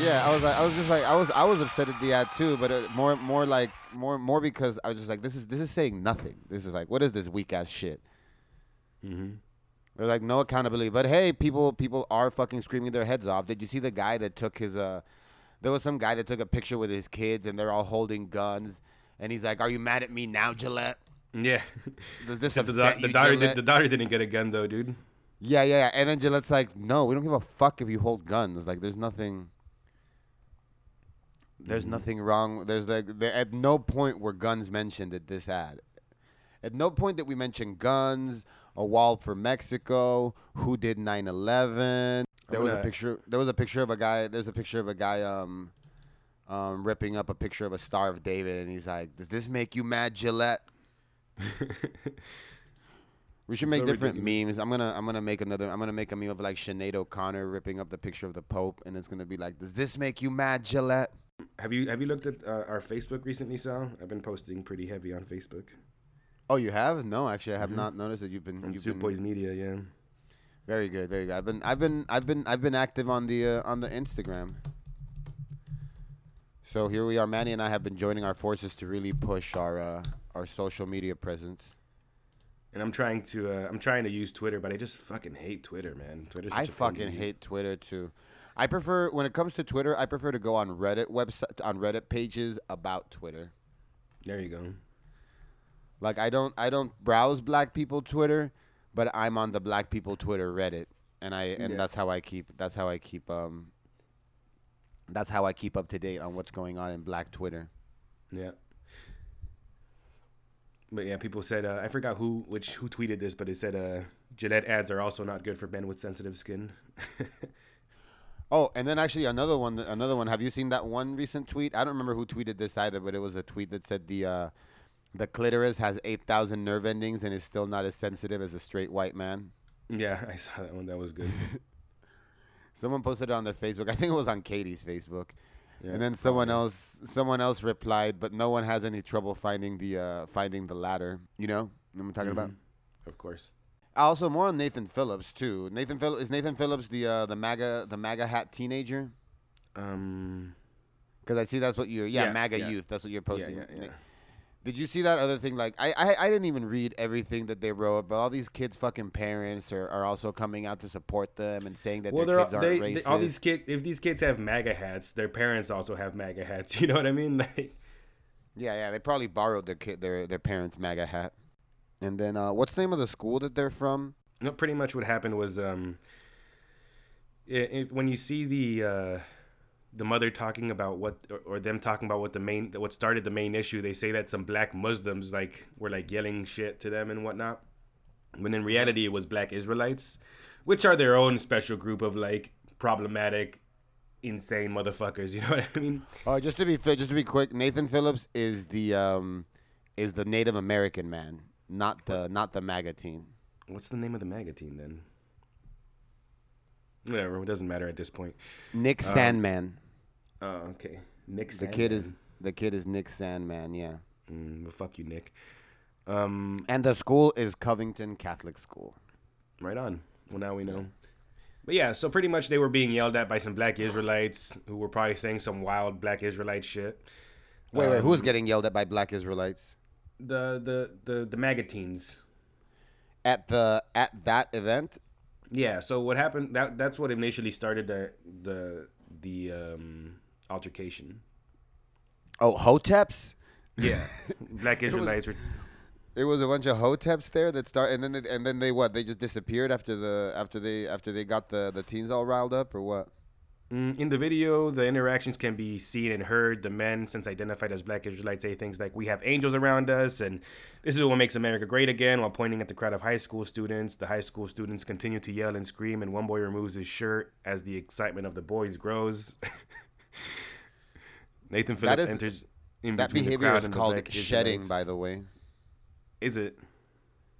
Yeah, I was like, I was just like, I was, I was upset at the ad too, but uh, more, more like, more, more because I was just like, this is, this is saying nothing. This is like, what is this weak ass shit? Mm-hmm. There's like no accountability. But hey, people, people are fucking screaming their heads off. Did you see the guy that took his? Uh, there was some guy that took a picture with his kids, and they're all holding guns, and he's like, "Are you mad at me now, Gillette?" Yeah. Does this upset the, the, you, daughter did, the daughter didn't get a gun though, dude. Yeah, yeah, yeah. And then Gillette's like, "No, we don't give a fuck if you hold guns. Like, there's nothing." There's nothing wrong. There's like there, at no point were guns mentioned at this ad. At no point did we mention guns, a wall for Mexico, who did nine eleven. There was a picture. There was a picture of a guy. There's a picture of a guy um, um, ripping up a picture of a Star of David, and he's like, "Does this make you mad, Gillette?" We should make so different ridiculous. memes. I'm gonna I'm gonna make another. I'm gonna make a meme of like Sinead O'Connor ripping up the picture of the Pope, and it's gonna be like, "Does this make you mad, Gillette?" Have you have you looked at uh, our Facebook recently, Sal? I've been posting pretty heavy on Facebook. Oh, you have? No, actually, I have mm-hmm. not noticed that you've been. On Soup Boys Media, yeah. Very good, very good. I've been, I've been, I've been, I've been active on the uh, on the Instagram. So here we are. Manny and I have been joining our forces to really push our uh, our social media presence. And I'm trying to uh, I'm trying to use Twitter, but I just fucking hate Twitter, man. Twitter's such I a fucking hate Twitter too. I prefer, when it comes to Twitter, I prefer to go on Reddit website on Reddit pages about Twitter. There you go. Like, I don't I don't browse black people Twitter, but I'm on the black people Twitter Reddit, and I and yeah. that's how I keep that's how I keep um that's how I keep up to date on what's going on in Black Twitter. Yeah. But yeah, people said uh, I forgot who which who tweeted this, but it said uh, Gillette ads are also not good for men with sensitive skin. Oh, and then actually another one, another one. Have you seen that one recent tweet? I don't remember who tweeted this either, but it was a tweet that said the uh, the clitoris has eight thousand nerve endings and is still not as sensitive as a straight white man. Yeah, I saw that one. That was good. Someone posted it on their Facebook. I think it was on Katie's Facebook. Yeah, and then someone probably. else someone else replied, but no one has any trouble finding the uh, finding the latter. You know what I'm talking mm-hmm. about? Of course. Also, more on Nathan Phillips too. Nathan Phillips is Nathan Phillips the uh, the MAGA the MAGA hat teenager. Um, because I see that's what you're yeah, yeah MAGA yeah. youth. That's what you're posting. Yeah, yeah, yeah. Did you see that other thing? Like I, I I didn't even read everything that they wrote, but all these kids' fucking parents are, are also coming out to support them and saying that well, their kids aren't they, racist. They, all these kids, if these kids have MAGA hats, their parents also have MAGA hats. You know what I mean? Like, yeah, yeah, they probably borrowed their kid their their parents' MAGA hat. And then, uh, what's the name of the school that they're from? No, pretty much what happened was, um, it, it, when you see the uh, the mother talking about what, or, or them talking about what the main, what started the main issue, they say that some black Muslims like were like yelling shit to them and whatnot, when in reality it was Black Israelites, which are their own special group of like problematic, insane motherfuckers. You know what I mean? Oh, just to be just to be quick, Nathan Phillips is the um, is the Native American man. Not the not the MAGA team. What's the name of the MAGA team then? Whatever, it doesn't matter at this point. Nick uh, Sandman. Oh, okay. Nick Sandman. The kid is the kid is Nick Sandman. Yeah. Mm, well, fuck you, Nick. Um. And the school is Covington Catholic School. Right on. Well, now we know. But yeah, so pretty much they were being yelled at by some Black Israelites who were probably saying some wild Black Israelite shit. Wait, um, wait, who's getting yelled at by Black Israelites? The the the the MAGA teens at the at that event. Yeah. So what happened? That that's what initially started the the the um, altercation. Oh, hoteps. Yeah, Black Israelites. It was, were... it was a bunch of hoteps there that start, and then they, and then they what? They just disappeared after the after they after they got the, the teens all riled up, or what? In the video, the interactions can be seen and heard. The men, since identified as Black Israelites, say things like, "We have angels around us," and "This is what makes America great again," while pointing at the crowd of high school students. The high school students continue to yell and scream, and one boy removes his shirt as the excitement of the boys grows. Nathan Phillips is, enters in that between behavior the crowd is and called the Black shedding, Israelites. By the way. Is it?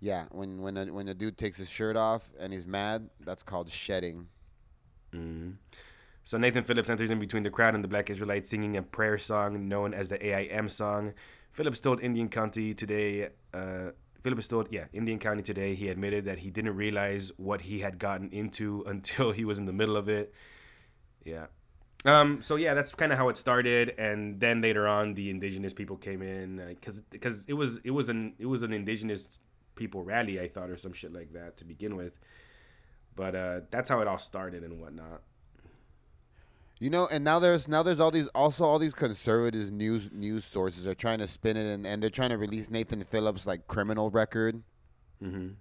Yeah, when when a, when a dude takes his shirt off and he's mad, that's called shedding. Mm-hmm. So Nathan Phillips enters in between the crowd and the Black Israelites singing a prayer song known as the A I M song. Phillips told Indian County today, uh, Phillips told, yeah, Indian County today, he admitted that he didn't realize what he had gotten into until he was in the middle of it. Yeah. Um. So, yeah, that's kind of how it started. And then later on, the indigenous people came in because uh, because it was it was an it was an indigenous people rally, I thought, or some shit like that to begin with. But uh, that's how it all started and whatnot. You know, and now there's now there's all these also all these conservative news news sources are trying to spin it, and, and they're trying to release Nathan Phillips like criminal record. Mm-hmm.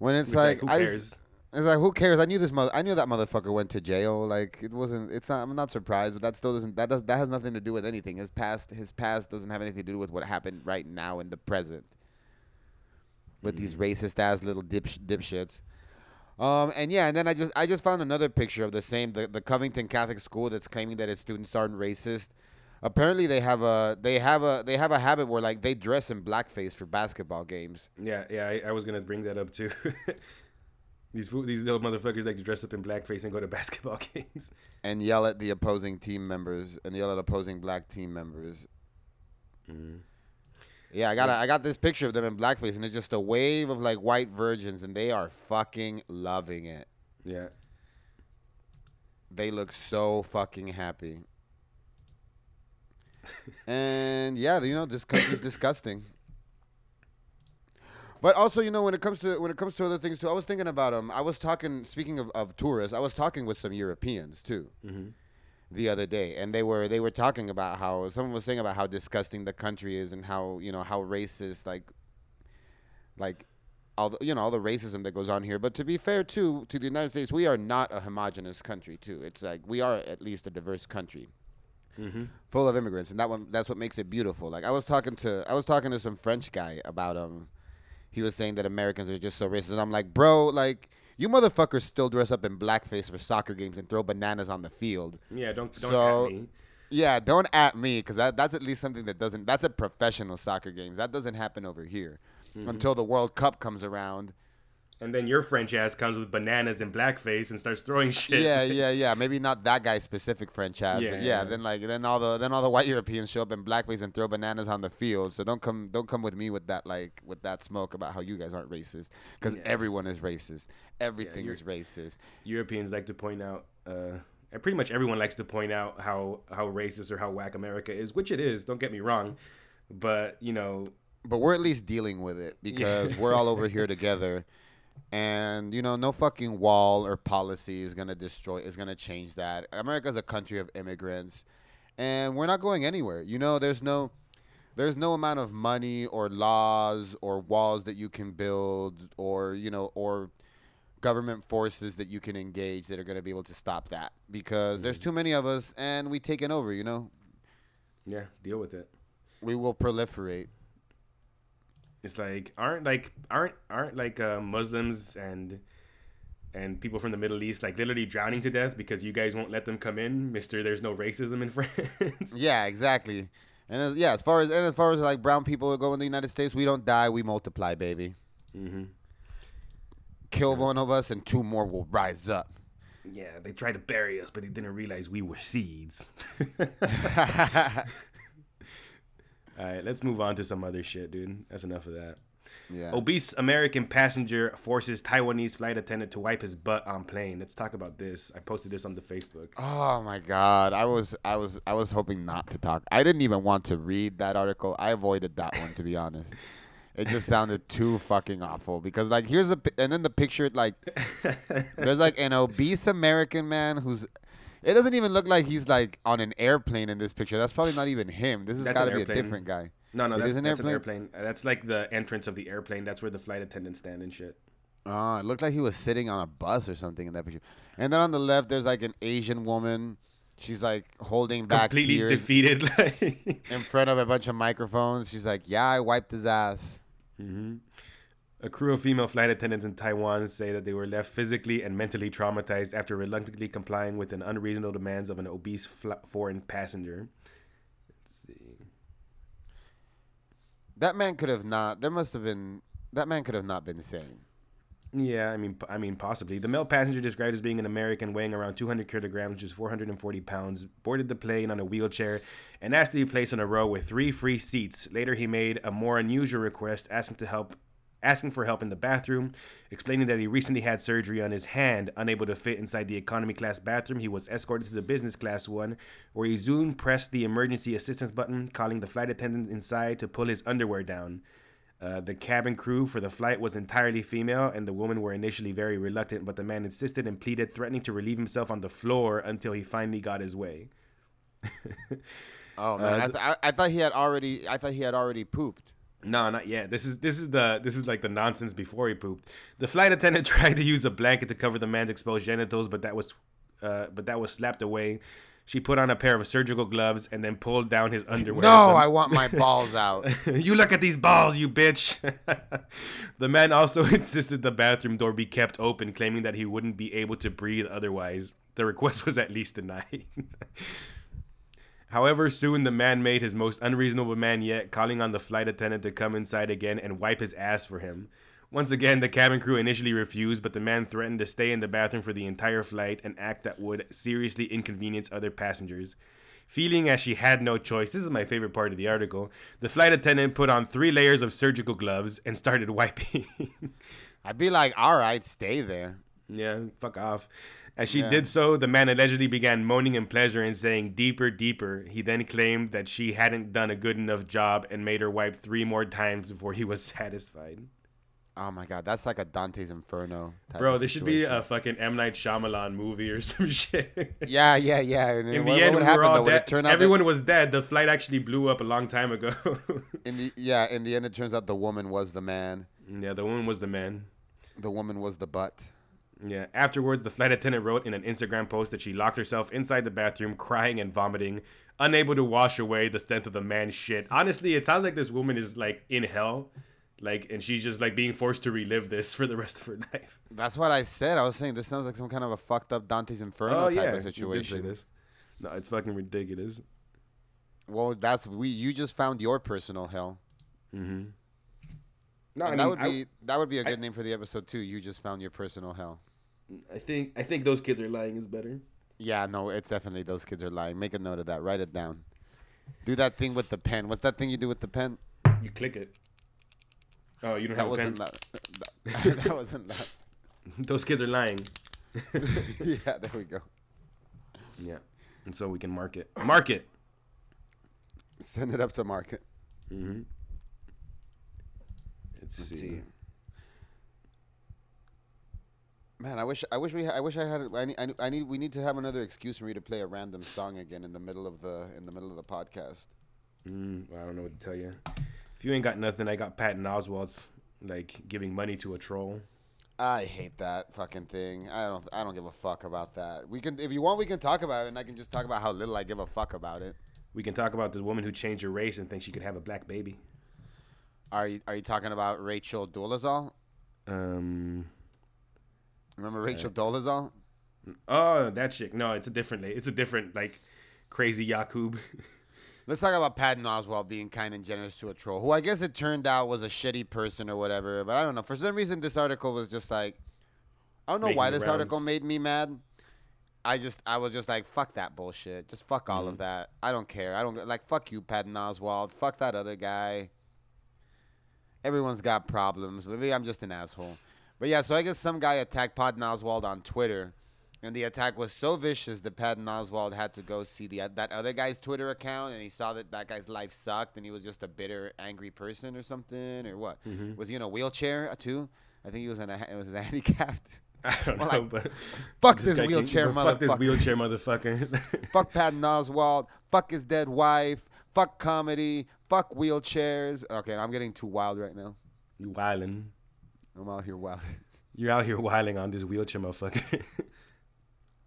When it's, it's like, like who I cares? It's like, who cares? I knew this mother. I knew that motherfucker went to jail. Like it wasn't. It's not. I'm not surprised, but that still doesn't. That does, that has nothing to do with anything. His past. His past doesn't have anything to do with what happened right now in the present. With mm-hmm. these racist ass little dip dipshits. Um, and yeah, and then I just I just found another picture of the same the, the Covington Catholic School that's claiming that its students aren't racist. Apparently they have a they have a they have a habit where like they dress in blackface for basketball games. Yeah, yeah, I, I was gonna bring that up too. These these little motherfuckers like to dress up in blackface and go to basketball games and yell at the opposing team members and yell at opposing black team members. Mm-hmm. Yeah, I got I got this picture of them in blackface, and it's just a wave of like white virgins, and they are fucking loving it. Yeah, they look so fucking happy. And yeah, you know, this country's disgusting. But also, you know, when it comes to when it comes to other things too, I was thinking about um, I was talking, speaking of, of tourists, I was talking with some Europeans too. Mm-hmm. The other day, and they were they were talking about how someone was saying about how disgusting the country is and how, you know, how racist like like all the, you know, all the racism that goes on here. But to be fair, too, to the United States, we are not a homogenous country, too. It's like we are at least a diverse country. Mm-hmm. Full of immigrants, and that one, that's what makes it beautiful. Like I was talking to I was talking to some French guy about um he was saying that Americans are just so racist, and I'm like, bro, like you motherfuckers still dress up in blackface for soccer games and throw bananas on the field. Yeah, don't don't so, at me. Yeah, don't at me, cuz that, that's at least something that doesn't that's a professional soccer games. That doesn't happen over here mm-hmm. until the World Cup comes around. And then your French ass comes with bananas and blackface and starts throwing shit. Yeah, yeah, yeah. Maybe not that guy's specific French ass, yeah, but yeah, yeah. Then like then all the then all the white Europeans show up in blackface and throw bananas on the field. So don't come don't come with me with that like with that smoke about how you guys aren't racist, because yeah. everyone is racist. Everything yeah, is racist. Europeans like to point out. Uh, and pretty much everyone likes to point out how how racist or how whack America is, which it is. Don't get me wrong, but you know. But we're at least dealing with it because yeah. we're all over here together. And, you know, no fucking wall or policy is going to destroy, is going to change that. America's a country of immigrants, and we're not going anywhere. You know, there's no there's no amount of money or laws or walls that you can build or, you know, or government forces that you can engage that are going to be able to stop that, because there's too many of us and we've taken over, you know. Yeah, deal with it. We will proliferate. It's like aren't like aren't aren't like uh, Muslims and and people from the Middle East like literally drowning to death because you guys won't let them come in, Mister There's no racism in France. Yeah, exactly. And as, yeah, as far as and as far as like brown people go in the United States, we don't die, we multiply, baby. Mm-hmm. Kill one of us and two more will rise up. Yeah, they tried to bury us, but they didn't realize we were seeds. All right, let's move on to some other shit, dude. That's enough of that. Yeah. Obese American passenger forces Taiwanese flight attendant to wipe his butt on plane. Let's talk about this. I posted this on the Facebook. Oh my God, I was, I was, I was hoping not to talk. I didn't even want to read that article. I avoided that one, to be honest. It just sounded too fucking awful because, like, here's the and then the picture, like, there's like an obese American man who's. It doesn't even look like he's like on an airplane in this picture. That's probably not even him. This has got to be a different guy. No, no, that's, that's an airplane. That's like the entrance of the airplane. That's where the flight attendants stand and shit. Oh, it looked like he was sitting on a bus or something in that picture. And then on the left, there's like an Asian woman. She's like holding back tears. Completely defeated. Like. In front of a bunch of microphones. She's like, yeah, I wiped his ass. Mm-hmm. A crew of female flight attendants in Taiwan say that they were left physically and mentally traumatized after reluctantly complying with an unreasonable demands of an obese fl- foreign passenger. Let's see. That man could have not. There must have been. That man could have not been sane. Yeah, I mean, I mean, possibly. The male passenger, described as being an American, weighing around two hundred kilograms, which is four hundred forty pounds, boarded the plane on a wheelchair and asked to be placed in a row with three free seats. Later, he made a more unusual request, asking to help. asking for help in the bathroom, explaining that he recently had surgery on his hand. Unable to fit inside the economy class bathroom, he was escorted to the business class one, where he soon pressed the emergency assistance button, calling the flight attendant inside to pull his underwear down. Uh, the cabin crew for the flight was entirely female, and the women were initially very reluctant, but the man insisted and pleaded, threatening to relieve himself on the floor until he finally got his way. Oh, man. Uh, I, th- I-, I thought he had already. I thought he had already pooped. No, not yet. This is this is the this is like the nonsense before he pooped. The flight attendant tried to use a blanket to cover the man's exposed genitals, but that was uh, but that was slapped away. She put on a pair of surgical gloves and then pulled down his underwear. No, I want my balls out. You look at these balls, you bitch. The man also insisted the bathroom door be kept open, claiming that he wouldn't be able to breathe otherwise. The request was at least denied. However, soon the man made his most unreasonable man yet, calling on the flight attendant to come inside again and wipe his ass for him. Once again, the cabin crew initially refused, but the man threatened to stay in the bathroom for the entire flight, an act that would seriously inconvenience other passengers. Feeling as she had no choice, this is my favorite part of the article, the flight attendant put on three layers of surgical gloves and started wiping. I'd be like, all right, stay there. Yeah, fuck off. As she yeah. did so, the man allegedly began moaning in pleasure and saying, deeper, deeper. He then claimed that she hadn't done a good enough job and made her wipe three more times before he was satisfied. Oh, my God. That's like a Dante's Inferno. Bro, there should be a fucking M. Night Shyamalan movie or some shit. Yeah, yeah, yeah. And in what, the end, what we were all dead. Everyone that... was dead. The flight actually blew up a long time ago. in the Yeah, in the end, it turns out the woman was the man. Yeah, the woman was the man. The woman was the butt. Yeah. Afterwards, the flight attendant wrote in an Instagram post that she locked herself inside the bathroom, crying and vomiting, unable to wash away the scent of the man's shit. Honestly, it sounds like this woman is like in hell, like, and she's just like being forced to relive this for the rest of her life. That's what I said. I was saying this sounds like some kind of a fucked up Dante's Inferno oh, type yeah. of situation. You did say this. No, it's fucking ridiculous. Well, that's we. You just found your personal hell. Mm-hmm. No, I mean, that would be I, that would be a good I, name for the episode too. You just found your personal hell. I think I think those kids are lying is better. Yeah, no, it's definitely those kids are lying. Make a note of that. Write it down. Do that thing with the pen. What's that thing you do with the pen? You click it. Oh, you don't that have a pen. That wasn't that. That wasn't that. Those kids are lying. Yeah, there we go. Yeah, and so we can mark it. Mark it. Send it up to market. Mm-hmm. Let's, Let's see. see. Man, I wish I wish we ha- I wish I had I need, I need I need we need to have another excuse for me to play a random song again in the middle of the in the middle of the podcast. Mm, well, I don't know what to tell you. If you ain't got nothing, I got Patton Oswalt's like giving money to a troll. I hate that fucking thing. I don't I don't give a fuck about that. We can if you want we can talk about it, and I can just talk about how little I give a fuck about it. We can talk about the woman who changed her race and thinks she could have a black baby. Are you Are you talking about Rachel Dolezal? Um, remember Rachel uh, Dolezal? Oh, that chick. No, it's a different. It's a different like crazy Yakub. Let's talk about Patton Oswalt being kind and generous to a troll, who I guess it turned out was a shitty person or whatever. But I don't know. For some reason, this article was just like, I don't know Making why this rounds. article made me mad. I just, I was just like, fuck that bullshit. Just fuck all mm-hmm. of that. I don't care. I don't like. Fuck you, Patton Oswalt. Fuck that other guy. Everyone's got problems. Maybe I'm just an asshole. But yeah, so I guess some guy attacked Patton Oswalt on Twitter, and the attack was so vicious that Patton Oswalt had to go see the that other guy's Twitter account, and he saw that that guy's life sucked, and he was just a bitter, angry person or something, or what? Mm-hmm. Was he in a wheelchair too? I think he was in a was handicapped. I don't well, know, like, but fuck this, this wheelchair can, motherfucker. Fuck this wheelchair motherfucker. Fuck Patton Oswalt. Fuck his dead wife. Fuck comedy. Fuck wheelchairs. Okay, I'm getting too wild right now. You wildin'. I'm out here wilding. You're out here wilding on this wheelchair motherfucker.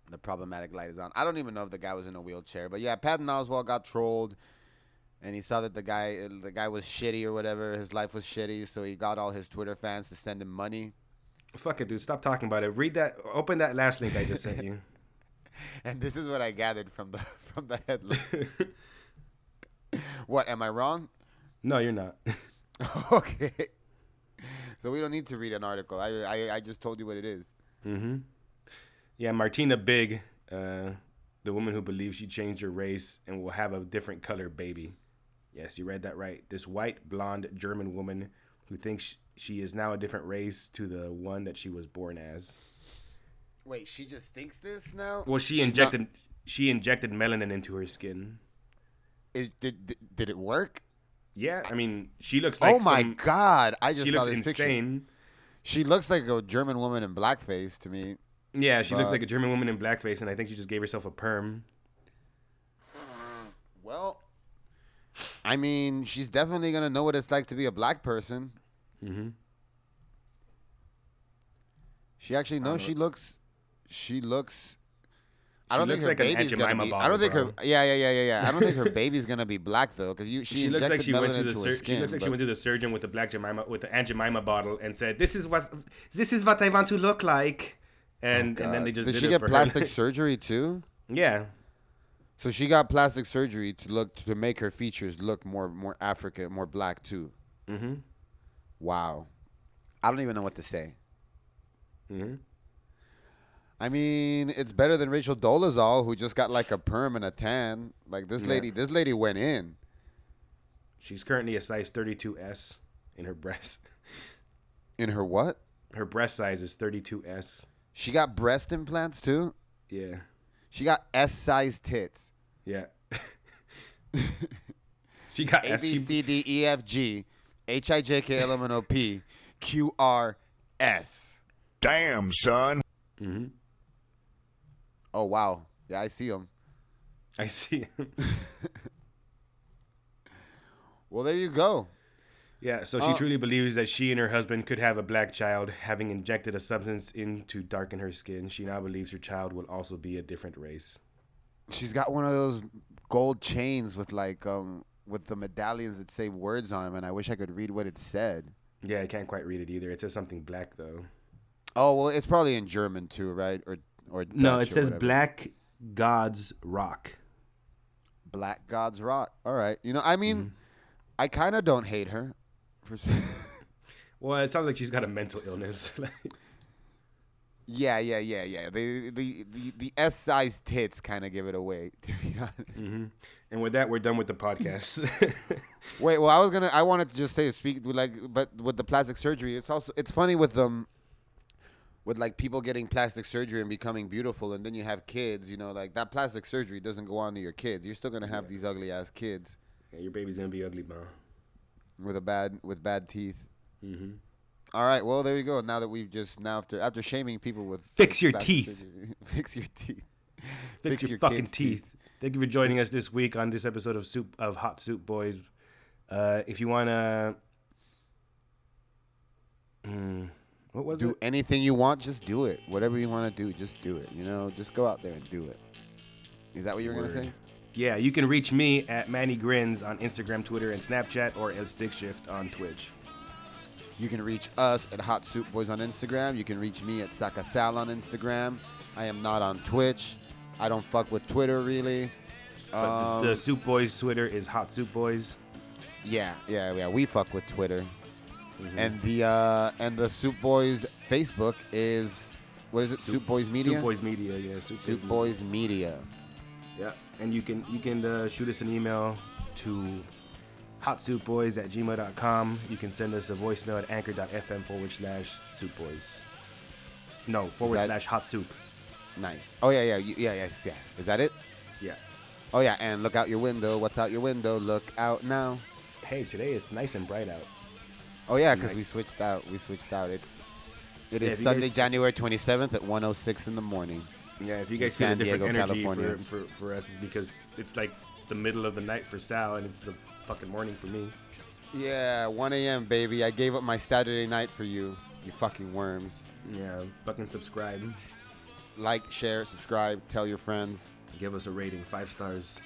The problematic light is on. I don't even know if the guy was in a wheelchair, but yeah, Patton Oswalt got trolled, and he saw that the guy the guy was shitty or whatever. His life was shitty, so he got all his Twitter fans to send him money. Fuck it, dude. Stop talking about it. Read that. Open that last link I just sent you. And this is what I gathered from the from the headline. What, am I wrong? No, you're not. Okay. So we don't need to read an article. I I, I just told you what it is. Mm-hmm. Yeah, Martina Big, uh, the woman who believes she changed her race and will have a different color baby. Yes, you read that right. This white, blonde, German woman who thinks she, she is now a different race to the one that she was born as. Wait, she just thinks this now? Well, she She's injected not... she injected melanin into her skin. Is did did it work? Yeah, I mean, she looks like Oh my some, god, I just she saw looks this insane. Picture. She looks like a German woman in blackface to me. Yeah, she but... looks like a German woman in blackface, and I think she just gave herself a perm. Well, I mean, she's definitely going to know what it's like to be a black person. Mm-hmm. She actually knows she looks she looks I don't think her baby's gonna be I don't think her yeah yeah yeah yeah yeah I don't think her baby's gonna be black though because you she, she looks like she went to the sur- skin, she looks like but... she went to the surgeon with the black Jemima with the Aunt Jemima bottle and said this is what this is what I want to look like and oh and then they just did, did she it get for plastic her. surgery too yeah so she got plastic surgery to look to make her features look more more African more black too. Mm-hmm. Wow. I don't even know what to say. Mm-hmm. I mean, it's better than Rachel Dolezal, who just got like a perm and a tan. Like this yeah. lady, this lady went in. She's currently a size thirty-two S in her breast. In her what? Her breast size is thirty-two S. She got breast implants too? Yeah. She got S-size tits. Yeah. She got A, S- B, C, D, E, F, G. H I J K L M N O P Q R S. Damn, son. Mm-hmm. Oh wow, yeah, I see him. I see him. Well, there you go. Yeah, so she uh, truly believes that she and her husband could have a black child. Having injected a substance in to darken her skin, she now believes her child will also be a different race. She's got one of those gold chains with like um with the medallions that say words on them, and I wish I could read what it said. Yeah, I can't quite read it either. It says something black though. Oh well, it's probably in German too, right? Or or Dutch no, it says whatever. Black God's Rock. Black God's Rock. All right, you know, I mean, mm-hmm. I kind of don't hate her. For well, it sounds like she's got a mental illness. yeah, yeah, yeah, yeah. The the the, the S-sized tits kind of give it away, to be honest. Mm-hmm. And with that, we're done with the podcast. Wait, well, I was gonna, I wanted to just say, speak like, but with the plastic surgery, it's also, it's funny with them, with like people getting plastic surgery and becoming beautiful, and then you have kids. You know, like that plastic surgery doesn't go on to your kids. You're still gonna have yeah. these ugly ass kids. Yeah, your baby's gonna be ugly, man. With a bad with bad teeth. Mm-hmm. All right. Well, there you go. Now that we've just now after after shaming people with fix your teeth, surgery, fix your teeth, fix, fix your, your fucking teeth. teeth. Thank you for joining us this week on this episode of Soup of Hot Soup Boys. Uh, if you wanna, mm, what was do it? Do anything you want. Just do it. Whatever you want to do, just do it. You know, just go out there and do it. Is that what you were Word. gonna say? Yeah, you can reach me at Manny Grins on Instagram, Twitter, and Snapchat, or at Stick Shift on Twitch. You can reach us at Hot Soup Boys on Instagram. You can reach me at Saka Sal on Instagram. I am not on Twitch. I don't fuck with Twitter, really. Um, the, the Soup Boys Twitter is Hot Soup Boys. Yeah, yeah, yeah. We fuck with Twitter. Mm-hmm. And the uh, and the Soup Boys Facebook is, what is it, Soup, Soup Boys Media? Soup Boys Media, yeah. Soup, Soup Boys Media. Media. Yeah, and you can you can uh, shoot us an email to hotsoupboys at gmail dot com. You can send us a voicemail at anchor dot f m forward slash soup boys. No, forward that, slash hot soup. Nice. Oh, yeah, yeah, you, yeah, yes, yeah. Is that it? Yeah. Oh, yeah, and look out your window. What's out your window? Look out now. Hey, today it's nice and bright out. Oh, yeah, because nice. we switched out. We switched out. It's It is yeah, Sunday, guys... January twenty-seventh at one oh six in the morning. Yeah, if you guys feel a different energy for, for, for us, it's because it's like the middle of the night for Sal, and it's the fucking morning for me. Yeah, one a.m., baby. I gave up my Saturday night for you, you fucking worms. Yeah, fucking subscribe. Like, share, subscribe, tell your friends. Give us a rating, five stars.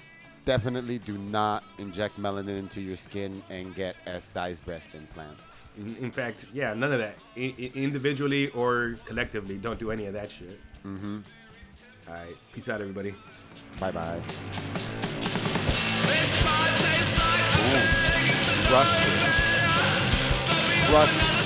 Definitely do not inject melanin into your skin and get S-sized breast implants. In, in fact, yeah, none of that. I, I, individually or collectively, don't do any of that shit. Mm-hmm. All right. Peace out, everybody. Bye-bye. Ooh. Rusty. Rusty.